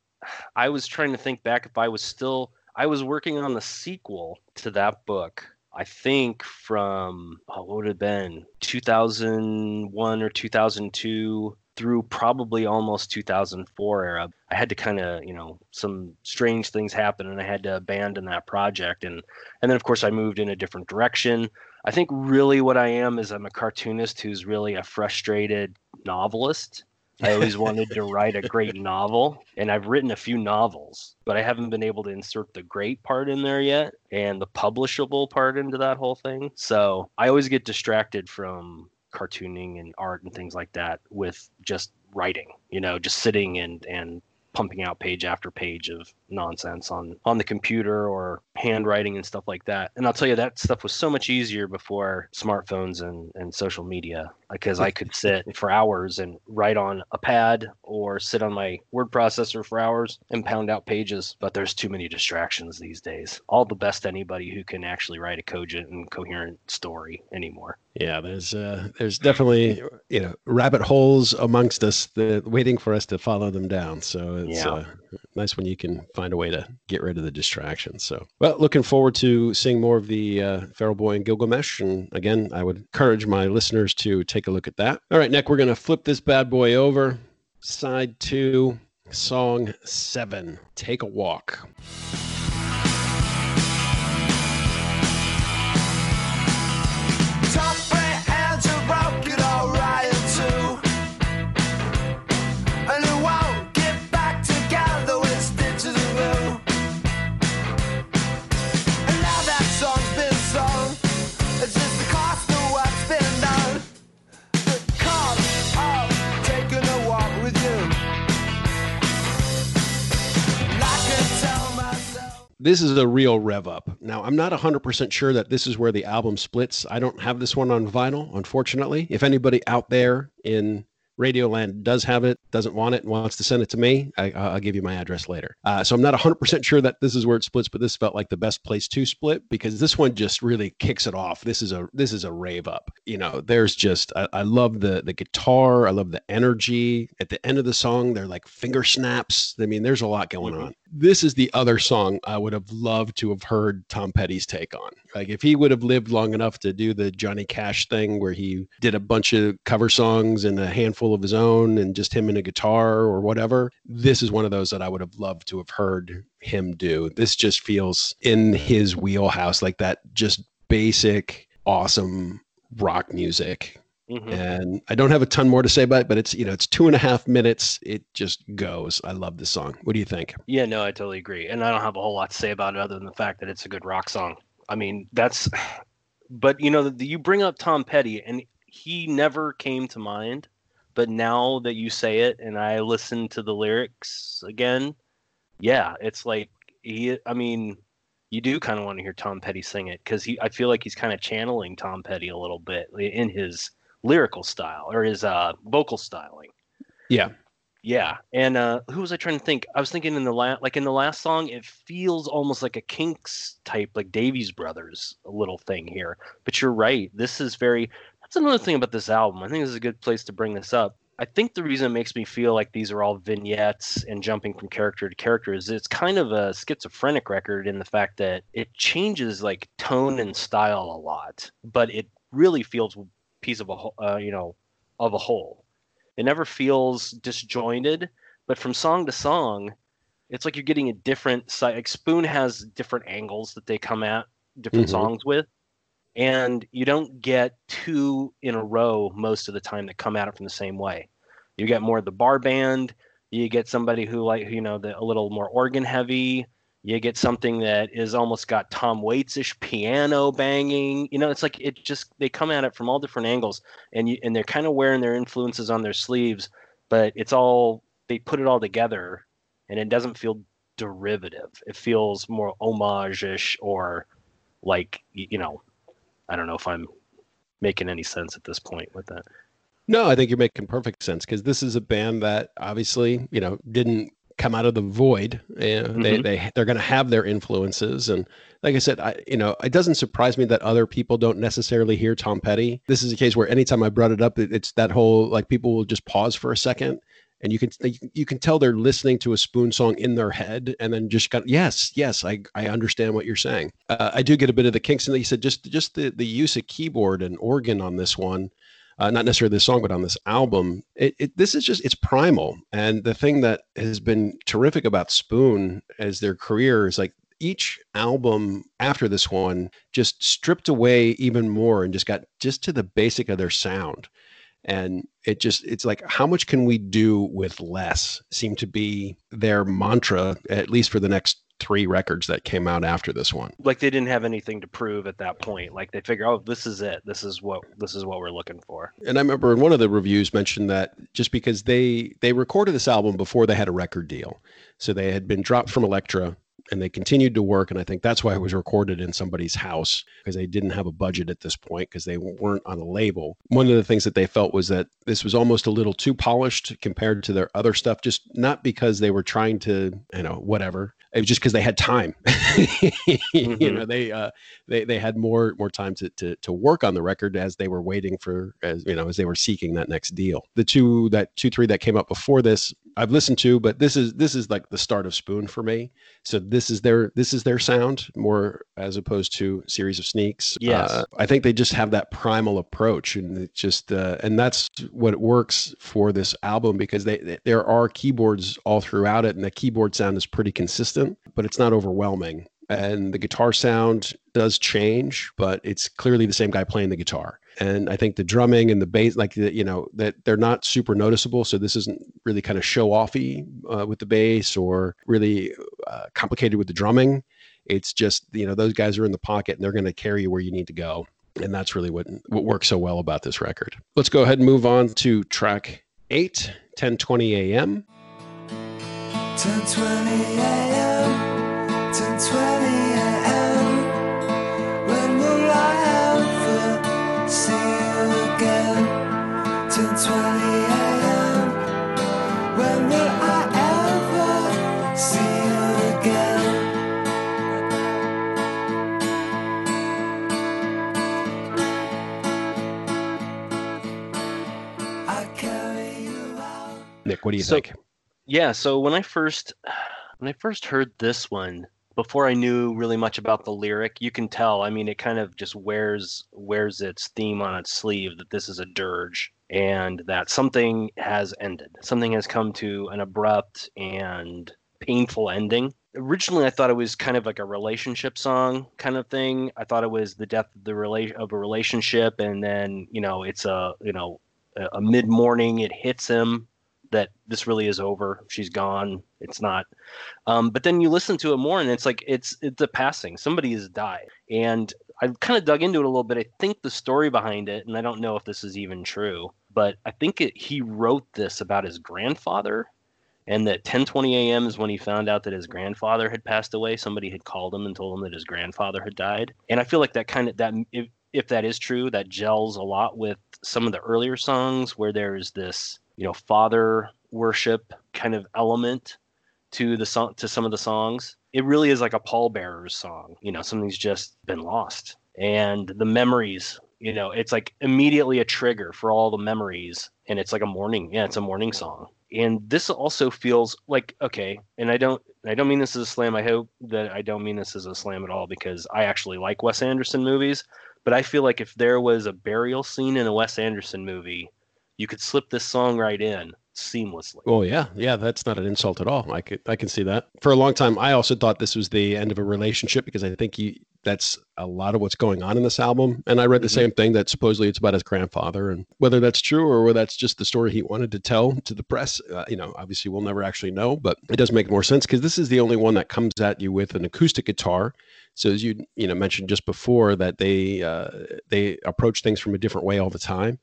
I was trying to think back if I was still... I was working on the sequel to that book, I think from, what would it have been, 2001 or 2002 through probably almost 2004 era. I had to kind of, some strange things happen, and I had to abandon that project. And then, of course, I moved in a different direction. I think really what I am is I'm a cartoonist who's really a frustrated novelist. I always wanted to write a great novel, and I've written a few novels, but I haven't been able to insert the great part in there yet and the publishable part into that whole thing. So I always get distracted from cartooning and art and things like that with just writing, just sitting and pumping out page after page of nonsense on the computer or handwriting and stuff like that. And I'll tell you, that stuff was so much easier before smartphones and social media, because I could sit for hours and write on a pad or sit on my word processor for hours and pound out pages. But there's too many distractions these days. All the best anybody who can actually write a cogent and coherent story anymore. Yeah, there's definitely, rabbit holes amongst us that waiting for us to follow them down. So it's nice when you can find a way to get rid of the distractions. So, well, looking forward to seeing more of the Feral Boy and Gilgamesh. And again, I would encourage my listeners to take a look at that. All right, Nick, we're going to flip this bad boy over. Side 2, song 7, Take a Walk. This is a real rev up. Now, I'm not 100% sure that this is where the album splits. I don't have this one on vinyl, unfortunately. If anybody out there in Radioland does have it, doesn't want it, and wants to send it to me, I'll give you my address later. So I'm not 100% sure that this is where it splits, but this felt like the best place to split, because this one just really kicks it off. This is a rave up. There's just, I love the guitar. I love the energy. At the end of the song, they're like finger snaps. I mean, there's a lot going on. This is the other song I would have loved to have heard Tom Petty's take on. Like, if he would have lived long enough to do the Johnny Cash thing where he did a bunch of cover songs and a handful of his own and just him and a guitar or whatever, this is one of those that I would have loved to have heard him do. This just feels in his wheelhouse, like that just basic, awesome rock music. Mm-hmm. And I don't have a ton more to say about it, but it's, it's 2.5 minutes. It just goes. I love this song. What do you think? Yeah, no, I totally agree. And I don't have a whole lot to say about it other than the fact that it's a good rock song. I mean, but you bring up Tom Petty, and he never came to mind, but now that you say it and I listen to the lyrics again, yeah, it's like, you do kind of want to hear Tom Petty sing it, because I feel like he's kind of channeling Tom Petty a little bit in his lyrical style or his vocal styling. Yeah. And who was I trying to think? I was thinking in the last song, it feels almost like a Kinks type, like Davies Brothers, a little thing here. But you're right. That's another thing about this album. I think this is a good place to bring this up. I think the reason it makes me feel like these are all vignettes and jumping from character to character is it's kind of a schizophrenic record in the fact that it changes like tone and style a lot, but it really feels piece of a whole, of a whole. It never feels disjointed, but from song to song, it's like you're getting a different side. Like Spoon has different angles that they come at different songs with, and you don't get two in a row most of the time that come at it from the same way. You get more of the bar band. You get somebody who a little more organ heavy. You get something that is almost got Tom Waits-ish piano banging. You know, it's like it just, they come at it from all different angles, and they're kind of wearing their influences on their sleeves, but it's all, they put it all together, and it doesn't feel derivative. It feels more homage-ish, or like, you know, I don't know if I'm making any sense at this point with that. No, I think you're making perfect sense, because this is a band that obviously, you know, didn't come out of the void. They're going to have their influences. And like I said, it doesn't surprise me that other people don't necessarily hear Tom Petty. This is a case where anytime I brought it up, it's that whole, like, people will just pause for a second, and you can tell they're listening to a Spoon song in their head, and then just got, yes, I understand what you're saying. I do get a bit of the Kinks, and like you said, just the use of keyboard and organ on this one. Not necessarily this song, but on this album, this is just, it's primal. And the thing that has been terrific about Spoon as their career is, like, each album after this one just stripped away even more and just got just to the basic of their sound. And it's like, how much can we do with less seemed to be their mantra, at least for the next 3 records that came out after this one. Like, they didn't have anything to prove at that point. Like, they figure, oh, this is it. This is what we're looking for. And I remember in one of the reviews mentioned that just because they recorded this album before they had a record deal. So they had been dropped from Elektra, and they continued to work. And I think that's why it was recorded in somebody's house, because they didn't have a budget at this point, because they weren't on a label. One of the things that they felt was that this was almost a little too polished compared to their other stuff, just not because they were trying to, whatever. It was just because they had time. They had more time to work on the record as they were waiting for, as they were seeking that next deal. The two, three that came up before this, I've listened to, but this is like the start of Spoon for me. So this is their sound more, as opposed to Series of Sneaks. Yes. I think they just have that primal approach, and it just, and that's what works for this album, because there are keyboards all throughout it, and the keyboard sound is pretty consistent, but it's not overwhelming. And the guitar sound does change, but it's clearly the same guy playing the guitar. And I think the drumming and the bass, like, that they're not super noticeable. So this isn't really kind of show-offy with the bass, or really complicated with the drumming. It's just, those guys are in the pocket, and they're going to carry you where you need to go. And that's really what works so well about this record. Let's go ahead and move on to track 8, 10:20 a.m. 10:20 a.m. 10:20 a.m. When will I ever see you again? 10:20 a.m. When will I ever see you again? I carry you out. Nick, what do you think? Yeah, so when I first heard this one, before I knew really much about the lyric, you can tell. I mean, it kind of just wears its theme on its sleeve, that this is a dirge, and that something has ended. Something has come to an abrupt and painful ending. Originally, I thought it was kind of like a relationship song kind of thing. I thought it was the death of a relationship, and then, it's a mid-morning, it hits him that this really is over. She's gone. It's not. But then you listen to it more, and it's like, it's a passing. Somebody has died. And I kind of dug into it a little bit. I think the story behind it, and I don't know if this is even true, but I think he wrote this about his grandfather, and that 10:20 a.m. is when he found out that his grandfather had passed away. Somebody had called him and told him that his grandfather had died. And I feel like that kind of, that if that is true, that gels a lot with some of the earlier songs where there's this, father worship kind of element to the song, to some of the songs. It really is like a pallbearer's song. Something's just been lost, and the memories. It's like immediately a trigger for all the memories, and it's like a morning. Yeah, it's a morning song, and this also feels like okay. And I don't mean this as a slam. I hope that I don't mean this as a slam at all, because I actually like Wes Anderson movies, but I feel like if there was a burial scene in a Wes Anderson movie, you could slip this song right in seamlessly. Oh, yeah. Yeah, that's not an insult at all. I can see that. For a long time, I also thought this was the end of a relationship, because I think that's a lot of what's going on in this album. And I read the same thing, that supposedly it's about his grandfather, and whether that's true or whether that's just the story he wanted to tell to the press, you know, obviously we'll never actually know, but it does make more sense because this is the only one that comes at you with an acoustic guitar. So as you know, mentioned just before that they approach things from a different way all the time.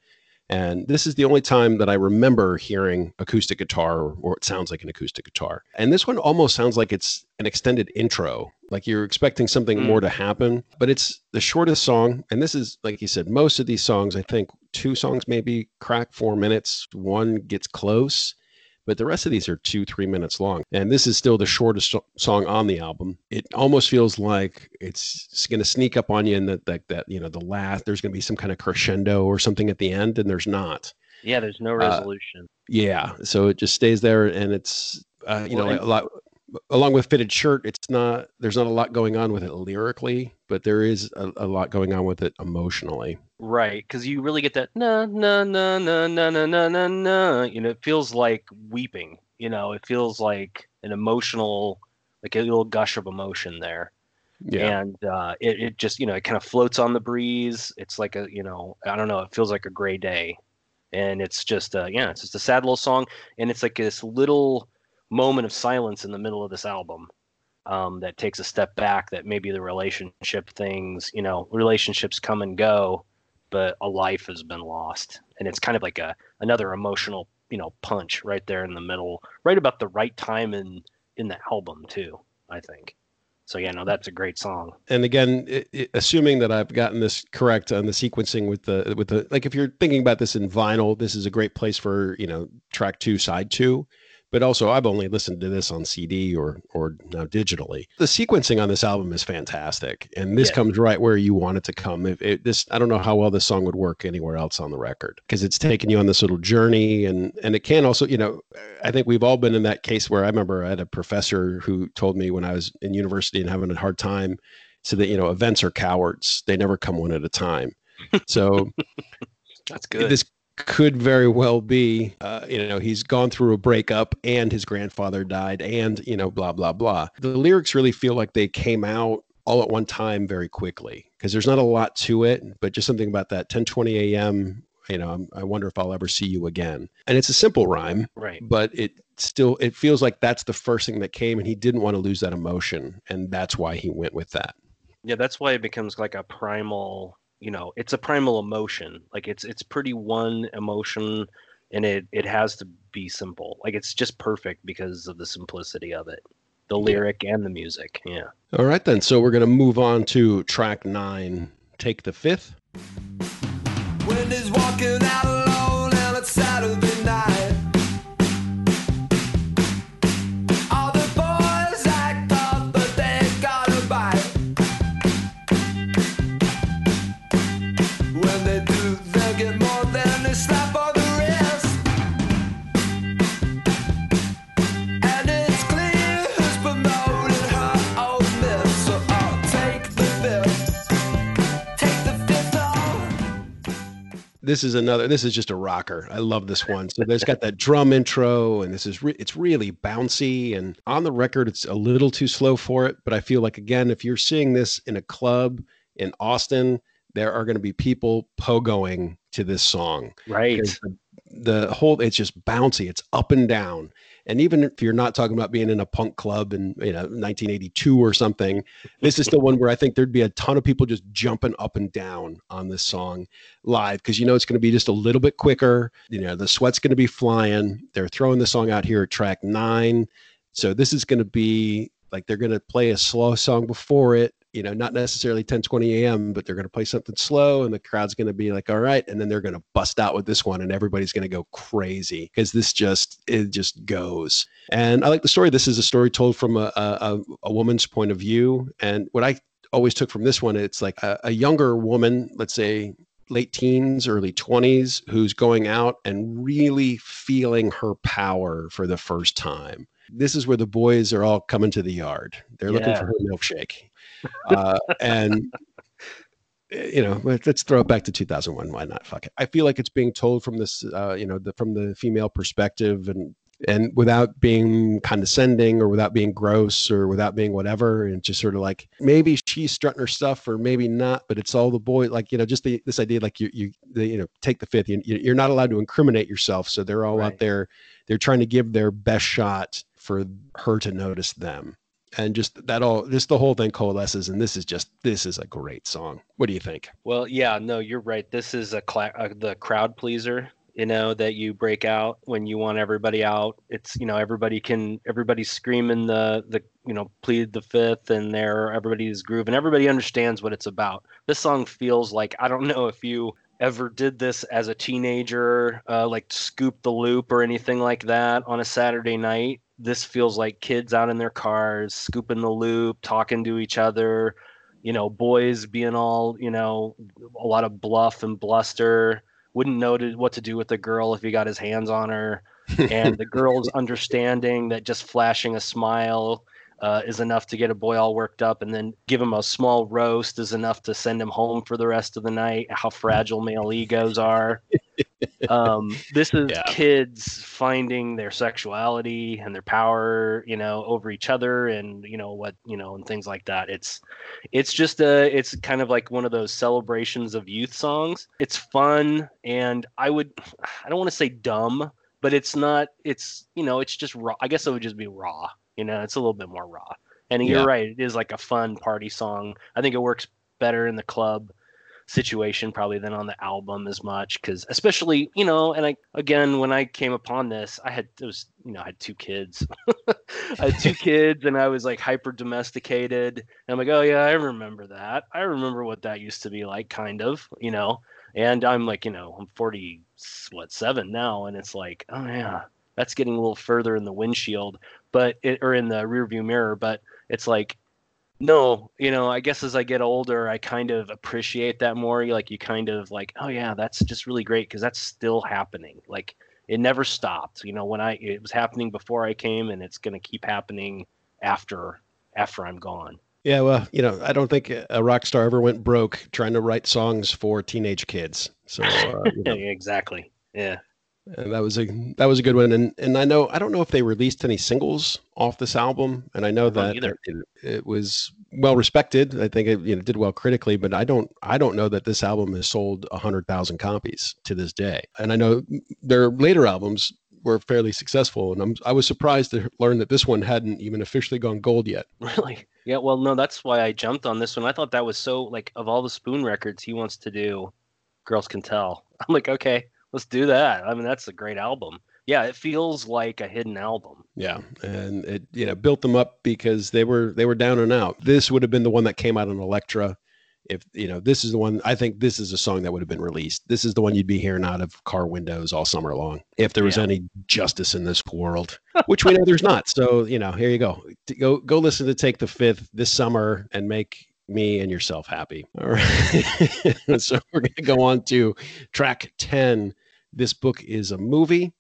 And this is the only time that I remember hearing acoustic guitar, or it sounds like an acoustic guitar. And this one almost sounds like it's an extended intro, like you're expecting something more to happen, but it's the shortest song. And this is, like you said, most of these songs, I think 2 songs maybe crack 4 minutes, 1 gets close, but the rest of these are 2-3 minutes long. And this is still the shortest song on the album. It almost feels like it's going to sneak up on you in that, you know, the last, there's going to be some kind of crescendo or something at the end, and there's not. Yeah. There's no resolution. Yeah. So it just stays there, and it's, you know, a lot, along with Fitted Shirt, there's not a lot going on with it lyrically, but there is a lot going on with it emotionally. Right, because you really get that na na na na na na na na na. You know, it feels like weeping. You know, it feels like an emotional, like a little gush of emotion there. Yeah, and it just, you know, it kind of floats on the breeze. It's like a, you know, I don't know. It feels like a gray day, and it's just yeah, it's just a sad little song, and it's like this little moment of silence in the middle of this album that takes a step back, that maybe the relationships come and go, but a life has been lost. And it's kind of like another emotional, you know, punch right there in the middle, right about the right time in the album too, I think. So yeah, no, that's a great song. And again, assuming that I've gotten this correct on the sequencing with the, like, if you're thinking about this in vinyl, this is a great place for, you know, track 2, side 2. But also, I've only listened to this on CD or now digitally. The sequencing on this album is fantastic, and this comes right where you want it to come. I don't know how well this song would work anywhere else on the record, because it's taking you on this little journey, and it can also, you know, I think we've all been in that case where I remember I had a professor who told me when I was in university and having a hard time, so that, you know, events are cowards; they never come one at a time. So that's good. This could very well be, you know, he's gone through a breakup and his grandfather died and, you know, blah, blah, blah. The lyrics really feel like they came out all at one time very quickly, because there's not a lot to it, but just something about that 10:20 a.m., you know, I wonder if I'll ever see you again. And it's a simple rhyme, right? But it feels like that's the first thing that came, and he didn't want to lose that emotion. And that's why he went with that. Yeah, that's why it becomes like a primal, you know, it's a primal emotion. Like it's pretty one emotion, and it has to be simple. Like it's just perfect because of the simplicity of it, the lyric and the music. Yeah. All right, then. So we're going to move on to track 9, Take the Fifth. Wendy's walking out alone, and it's Saturday night. This is just a rocker. I love this one. So there's got that drum intro, and this is it's really bouncy, and on the record, it's a little too slow for it. But I feel like, again, if you're seeing this in a club in Austin, there are going to be people pogoing to this song. Right. The whole, it's just bouncy. It's up and down. And even if you're not talking about being in a punk club in, you know, 1982 or something, this is still one where I think there'd be a ton of people just jumping up and down on this song live, because, you know, it's going to be just a little bit quicker. You know, the sweat's going to be flying. They're throwing the song out here at track 9. So this is going to be like they're going to play a slow song before it. You know, not necessarily 10:20 a.m., but they're going to play something slow, and the crowd's going to be like, all right. And then they're going to bust out with this one, and everybody's going to go crazy, because it just goes. And I like the story. This is a story told from a woman's point of view. And what I always took from this one, it's like a younger woman, let's say late teens, early 20s, who's going out and really feeling her power for the first time. This is where the boys are all coming to the yard. They're looking for her milkshake. And, you know, let's throw it back to 2001. Why not? Fuck it. I feel like it's being told from this, you know, from the female perspective, and and without being condescending or without being gross or without being whatever, and just sort of like, maybe she's strutting her stuff or maybe not, but it's all the boy, like, you know, just the, this idea, like you take the fifth, you're not allowed to incriminate yourself. So they're all right out there. They're trying to give their best shot for her to notice them. And just that all, just the whole thing coalesces. And this is just, this is a great song. What do you think? Well, yeah, no, you're right. This is the crowd pleaser, you know, that you break out when you want everybody out. It's, you know, everybody's screaming the, you know, plead the fifth, and there everybody's grooving. Everybody understands what it's about. This song feels like, I don't know if you ever did this as a teenager, like Scoop the Loop or anything like that on a Saturday night. This feels like kids out in their cars, scooping the loop, talking to each other, you know, boys being all, you know, a lot of bluff and bluster, wouldn't know what to do with the girl if he got his hands on her. And the girl's understanding that just flashing a smile is enough to get a boy all worked up, and then give him a small roast is enough to send him home for the rest of the night. How fragile male egos are. This is kids finding their sexuality and their power, you know, over each other, and you know what, you know, and things like that. It's just it's kind of like one of those celebrations of youth songs. It's fun, and I don't want to say dumb, but it's not. It's, you know, it's just raw. I guess it would just be raw. You know, it's a little bit more raw. And you're right, it is like a fun party song. I think it works better in the club situation probably than on the album as much, because especially, you know, and I, again, when I came upon this, I had two kids. I had two kids, and I was like hyper domesticated, and I'm like, oh yeah, I remember that, I remember what that used to be like, kind of, you know. And I'm like, you know, I'm 47 now, and it's like, oh yeah, that's getting a little further in the windshield, or in the rearview mirror. But it's like, no, you know, I guess as I get older, I kind of appreciate that more. Like, you kind of like, oh yeah, that's just really great, because that's still happening. Like, it never stopped. You know, it was happening before I came, and it's going to keep happening after I'm gone. Yeah, well, you know, I don't think a rock star ever went broke trying to write songs for teenage kids. So you know. Exactly. Yeah. And that was a good one. And I don't know if they released any singles off this album. And I know that it was well respected. I think it, you know, did well critically, but I don't know that this album has sold 100,000 copies to this day. And I know their later albums were fairly successful, and I was surprised to learn that this one hadn't even officially gone gold yet. Really? Yeah. Well, no, that's why I jumped on this one. I thought that was so, like, of all the Spoon records, he wants to do Girls Can Tell. I'm like, okay, let's do that. I mean, that's a great album. Yeah, it feels like a hidden album. Yeah, and it, you know, built them up because they were down and out. This would have been the one that came out on Elektra. If, you know, this is the one, I think this is a song that would have been released. This is the one you'd be hearing out of car windows all summer long, if there was any justice in this world, which we know there's not. So, you know, here you go. Go listen to Take the Fifth this summer and make me and yourself happy. All right. So we're going to go on to track 10. This Book Is a Movie.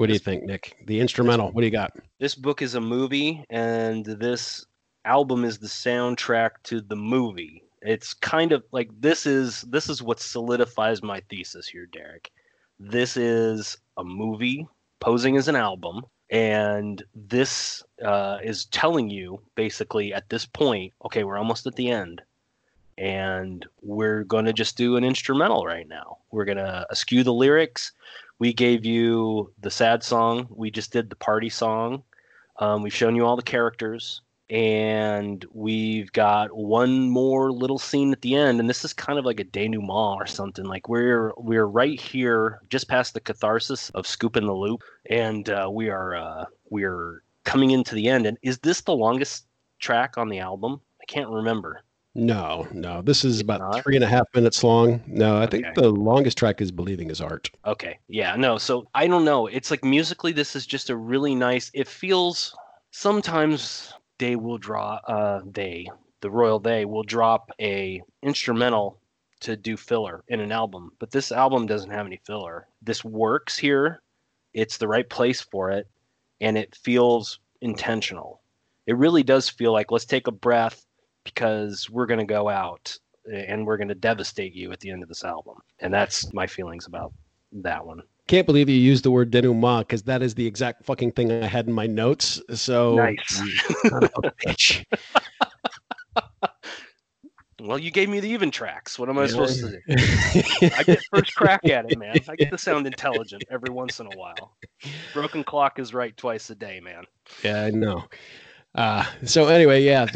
What do you think, Nick? The instrumental, what do you got? This Book Is a Movie, and this album is the soundtrack to the movie. It's kind of like, this is what solidifies my thesis here, Derek. This is a movie posing as an album, and this is telling you, basically, at this point, okay, we're almost at the end, and we're going to just do an instrumental right now. We're going to eschew the lyrics. We gave you the sad song. We just did the party song. We've shown you all the characters. And we've got one more little scene at the end. And this is kind of like a denouement or something. Like, we're right here, just past the catharsis of scooping the loop. And we're coming into the end. And is this the longest track on the album? I can't remember. No. This is about 3.5 minutes long. No, I think the longest track is Believing Is Art. Okay. Yeah, no. So I don't know. It's like musically, this is just a really nice, it feels sometimes they will draw, the royal they will drop a instrumental to do filler in an album, but this album doesn't have any filler. This works here. It's the right place for it. And it feels intentional. It really does feel like, let's take a breath, because we're going to go out and we're going to devastate you at the end of this album. And that's my feelings about that one. Can't believe you used the word denouement, because that is the exact fucking thing I had in my notes. So nice. Son of a bitch. Well, you gave me the even tracks. What am I supposed to do? I get first crack at it, man. I get to sound intelligent every once in a while. Broken clock is right twice a day, man. Yeah, I know. So anyway, yeah,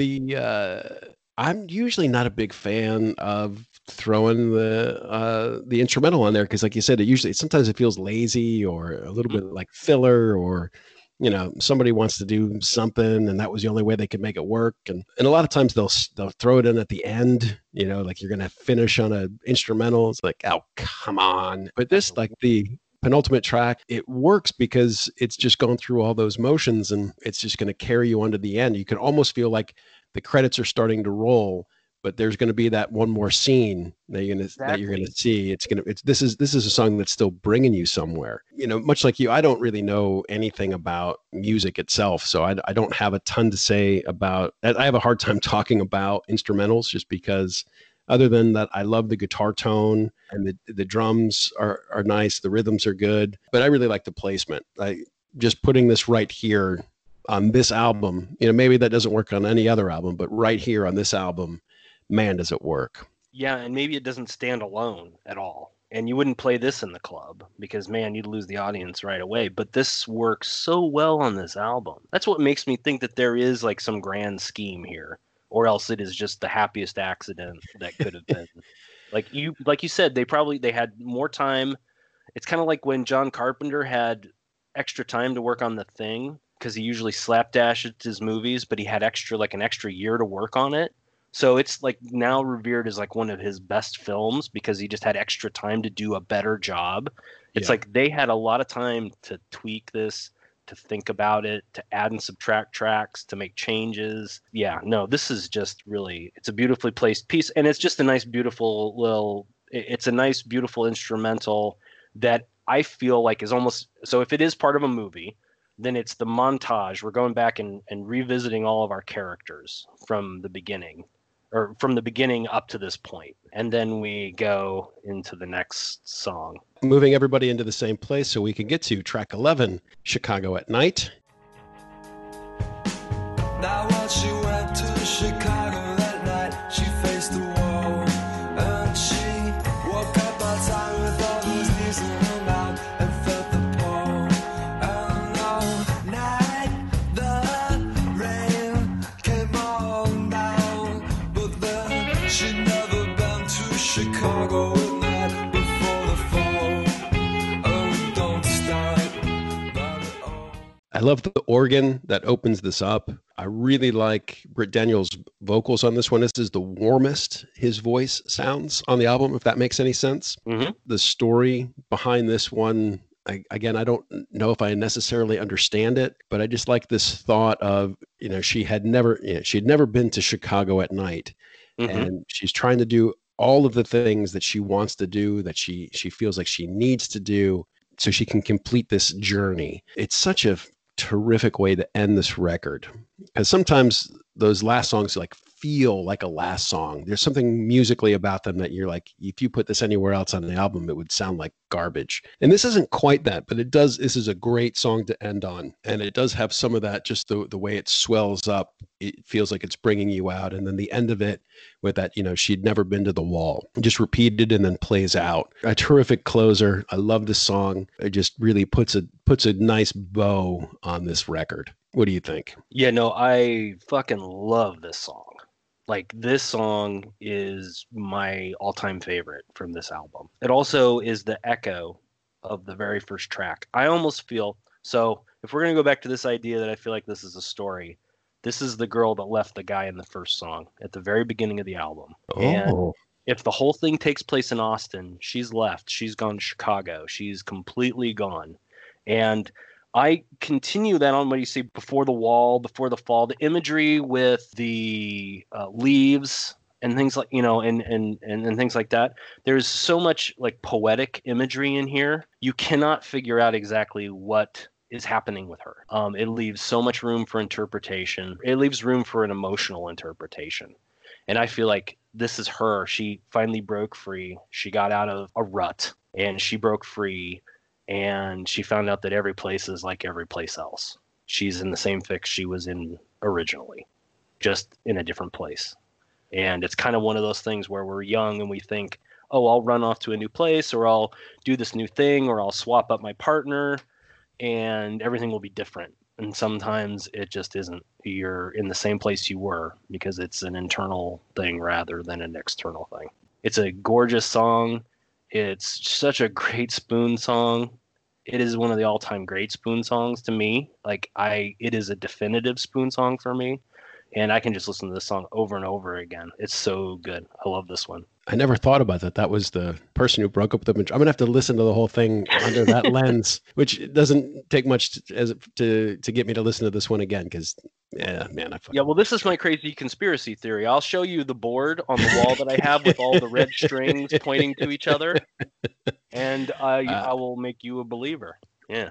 I'm usually not a big fan of throwing the instrumental on there, because like you said, sometimes it feels lazy or a little bit like filler, or, you know, somebody wants to do something and that was the only way they could make it work. And a lot of times they'll throw it in at the end, you know, like you're going to finish on an instrumental. It's like, oh, come on. But this, like the penultimate track, it works because it's just gone through all those motions and it's just going to carry you on to the end. You can almost feel like the credits are starting to roll, but there's going to be that one more scene that you're going to see. This is a song that's still bringing you somewhere. You know, much like you, I don't really know anything about music itself, so I don't have a ton to say about. I have a hard time talking about instrumentals just because. Other than that, I love the guitar tone and the drums are nice. The rhythms are good, but I really like the placement. Just putting this right here on this album, you know, maybe that doesn't work on any other album, but right here on this album, man, does it work. Yeah. And maybe it doesn't stand alone at all. And you wouldn't play this in the club because, man, you'd lose the audience right away. But this works so well on this album. That's what makes me think that there is like some grand scheme here. Or else it is just the happiest accident that could have been. Like you said, they had more time. It's kind of like when John Carpenter had extra time to work on The Thing, because he usually slapdashed his movies, but he had an extra year to work on it. So it's like now revered as like one of his best films because he just had extra time to do a better job. It's like they had a lot of time to tweak this, to think about it, to add and subtract tracks, to make changes. Yeah, no, this is just really, it's a beautifully placed piece. And it's just a nice, beautiful beautiful instrumental that I feel like is almost, so if it is part of a movie, then it's the montage. We're going back and revisiting all of our characters from the beginning up to this point. And then we go into the next song. Moving everybody into the same place so we can get to track 11, Chicago at Night. Now while she went to Chicago that night, she faced the wall and she woke up outside with all these knees in her mouth and felt the pole. And all night the rain came on down, but then she'd never been to Chicago at night. I love the organ that opens this up. I really like Britt Daniel's vocals on this one. This is the warmest his voice sounds on the album, if that makes any sense. Mm-hmm. The story behind this one, I don't know if I necessarily understand it, but I just like this thought of, you know, she'd never been to Chicago at night, mm-hmm. and she's trying to do all of the things that she wants to do, that she feels like she needs to do, so she can complete this journey. It's such a terrific way to end this record, because sometimes those last songs like feel like a last song. There's something musically about them that you're like, if you put this anywhere else on the album, it would sound like garbage. And this isn't quite that, but it does. This is a great song to end on. And it does have some of that, just the way it swells up. It feels like it's bringing you out. And then the end of it with that, you know, she'd never been to the wall, just repeated and then plays out. A terrific closer. I love this song. It just really puts a nice bow on this record. What do you think? Yeah, no, I fucking love this song. Like, this song is my all-time favorite from this album. It also is the echo of the very first track. I almost feel, so if we're going to go back to this idea that I feel like this is a story, this is the girl that left the guy in the first song at the very beginning of the album. Oh. And if the whole thing takes place in Austin, she's left. She's gone to Chicago. She's completely gone. And I continue that on what you see before the wall, before the fall, the imagery with the leaves and things like, you know, and things like that. There's so much like poetic imagery in here. You cannot figure out exactly what is happening with her. It leaves so much room for interpretation. It leaves room for an emotional interpretation. And I feel like this is her. She finally broke free. She got out of a rut and she broke free. And she found out that every place is like every place else. She's in the same fix she was in originally, just in a different place. And it's kind of one of those things where we're young and we think, oh, I'll run off to a new place, or I'll do this new thing, or I'll swap up my partner and everything will be different. And sometimes it just isn't. You're in the same place you were because it's an internal thing rather than an external thing. It's a gorgeous song. It's such a great Spoon song. It is one of the all-time great Spoon songs to me. Like it is a definitive Spoon song for me. And I can just listen to this song over and over again. It's so good. I love this one. I never thought about that. That was the person who broke up the I'm going to have to listen to the whole thing under that lens, which doesn't take much to get me to listen to this one again. Because, yeah, man. Yeah, well, this is my crazy conspiracy theory. I'll show you the board on the wall that I have with all the red strings pointing to each other. And I will make you a believer. Yeah,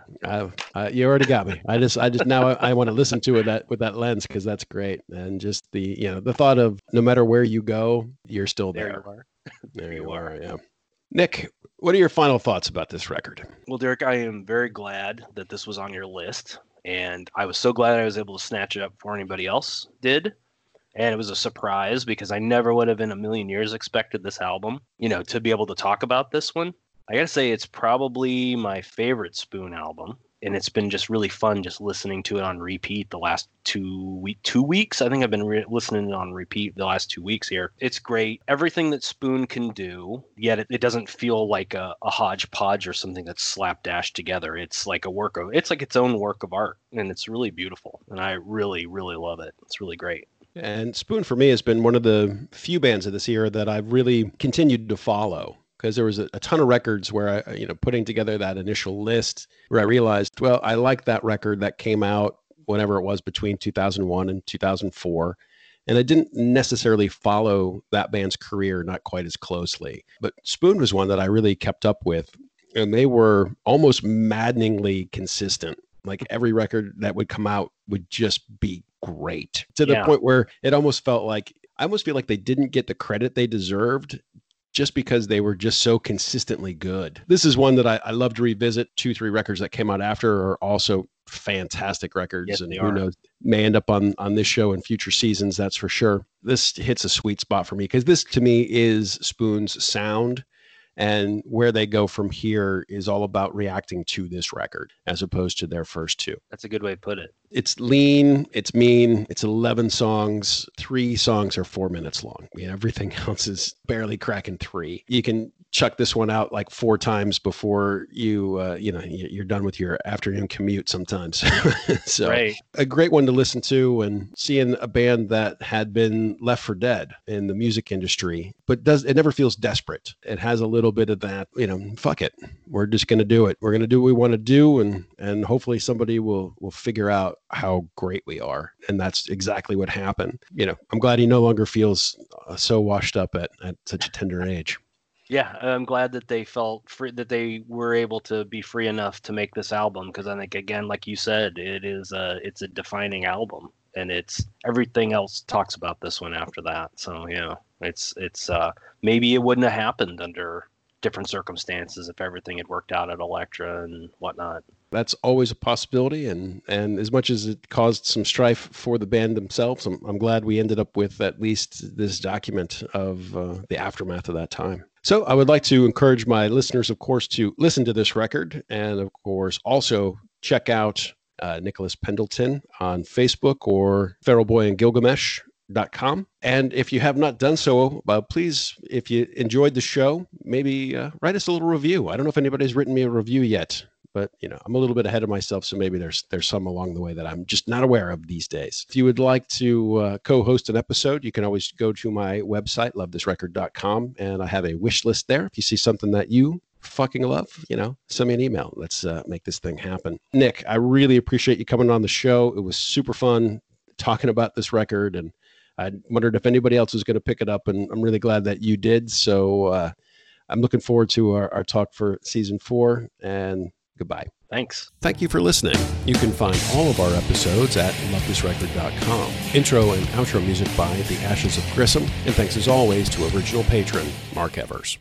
you already got me. I just now I want to listen to it with that lens, because that's great. And just the, you know, the thought of no matter where you go, you're still there. There you are. Yeah. Nick, what are your final thoughts about this record? Well, Derek, I am very glad that this was on your list, and I was so glad I was able to snatch it up before anybody else did. And it was a surprise because I never would have in a million years expected this album, you know, to be able to talk about this one. I gotta say, it's probably my favorite Spoon album, and it's been just really fun just listening to it on repeat the last 2 weeks. I think I've been listening to it on repeat the last 2 weeks here. It's great. Everything that Spoon can do, yet it doesn't feel like a hodgepodge or something that's slapdash together. It's like it's like its own work of art, and it's really beautiful, and I really, really love it. It's really great. And Spoon, for me, has been one of the few bands of this era that I've really continued to follow. Because there was a ton of records where I, you know, putting together that initial list where I realized, well, I like that record that came out whenever it was between 2001 and 2004. And I didn't necessarily follow that band's career not quite as closely. But Spoon was one that I really kept up with. And they were almost maddeningly consistent. Like every record that would come out would just be great to the point where it almost felt like, I almost feel like they didn't get the credit they deserved, just because they were just so consistently good. This is one that I love to revisit. 2-3 records that came out after are also fantastic records. Yes, and who knows, may end up on this show in future seasons, that's for sure. This hits a sweet spot for me, because this to me is Spoon's sound, and where they go from here is all about reacting to this record as opposed to their first two. That's a good way to put it. It's lean, it's mean, it's 11 songs. 3 songs are 4 minutes long. I mean, everything else is barely cracking 3. You can chuck this one out like 4 times before you're done with your afternoon commute sometimes. So right. A great one to listen to, and seeing a band that had been left for dead in the music industry, but it never feels desperate. It has a little bit of that, you know, fuck it. We're just going to do it. We're going to do what we want to do. And hopefully somebody will figure out how great we are. And that's exactly what happened. You know, I'm glad he no longer feels so washed up at such a tender age. Yeah, I'm glad that they felt free, that they were able to be free enough to make this album, because I think, again, like you said, it's a defining album, and it's everything else talks about this one after that. So yeah, it's maybe it wouldn't have happened under different circumstances if everything had worked out at Elektra and whatnot. That's always a possibility. And as much as it caused some strife for the band themselves, I'm glad we ended up with at least this document of the aftermath of that time. So I would like to encourage my listeners, of course, to listen to this record. And of course, also check out Nicholas Pendleton on Facebook or feralboyandgilgamesh.com. And if you have not done so, please, if you enjoyed the show, maybe write us a little review. I don't know if anybody's written me a review yet. but you know, I'm a little bit ahead of myself, so maybe there's some along the way that I'm just not aware of these days. If you would like to co-host an episode, you can always go to my website, lovethisrecord.com, and I have a wish list there. If you see something that you fucking love, you know, send me an email. Let's make this thing happen. Nick, I really appreciate you coming on the show. It was super fun talking about this record, and I wondered if anybody else was going to pick it up, and I'm really glad that you did. So I'm looking forward to our talk for season 4, and goodbye. Thanks. Thank you for listening. You can find all of our episodes at lovethisrecord.com. Intro and outro music by The Ashes of Grissom, and thanks as always to original patron Mark Evers.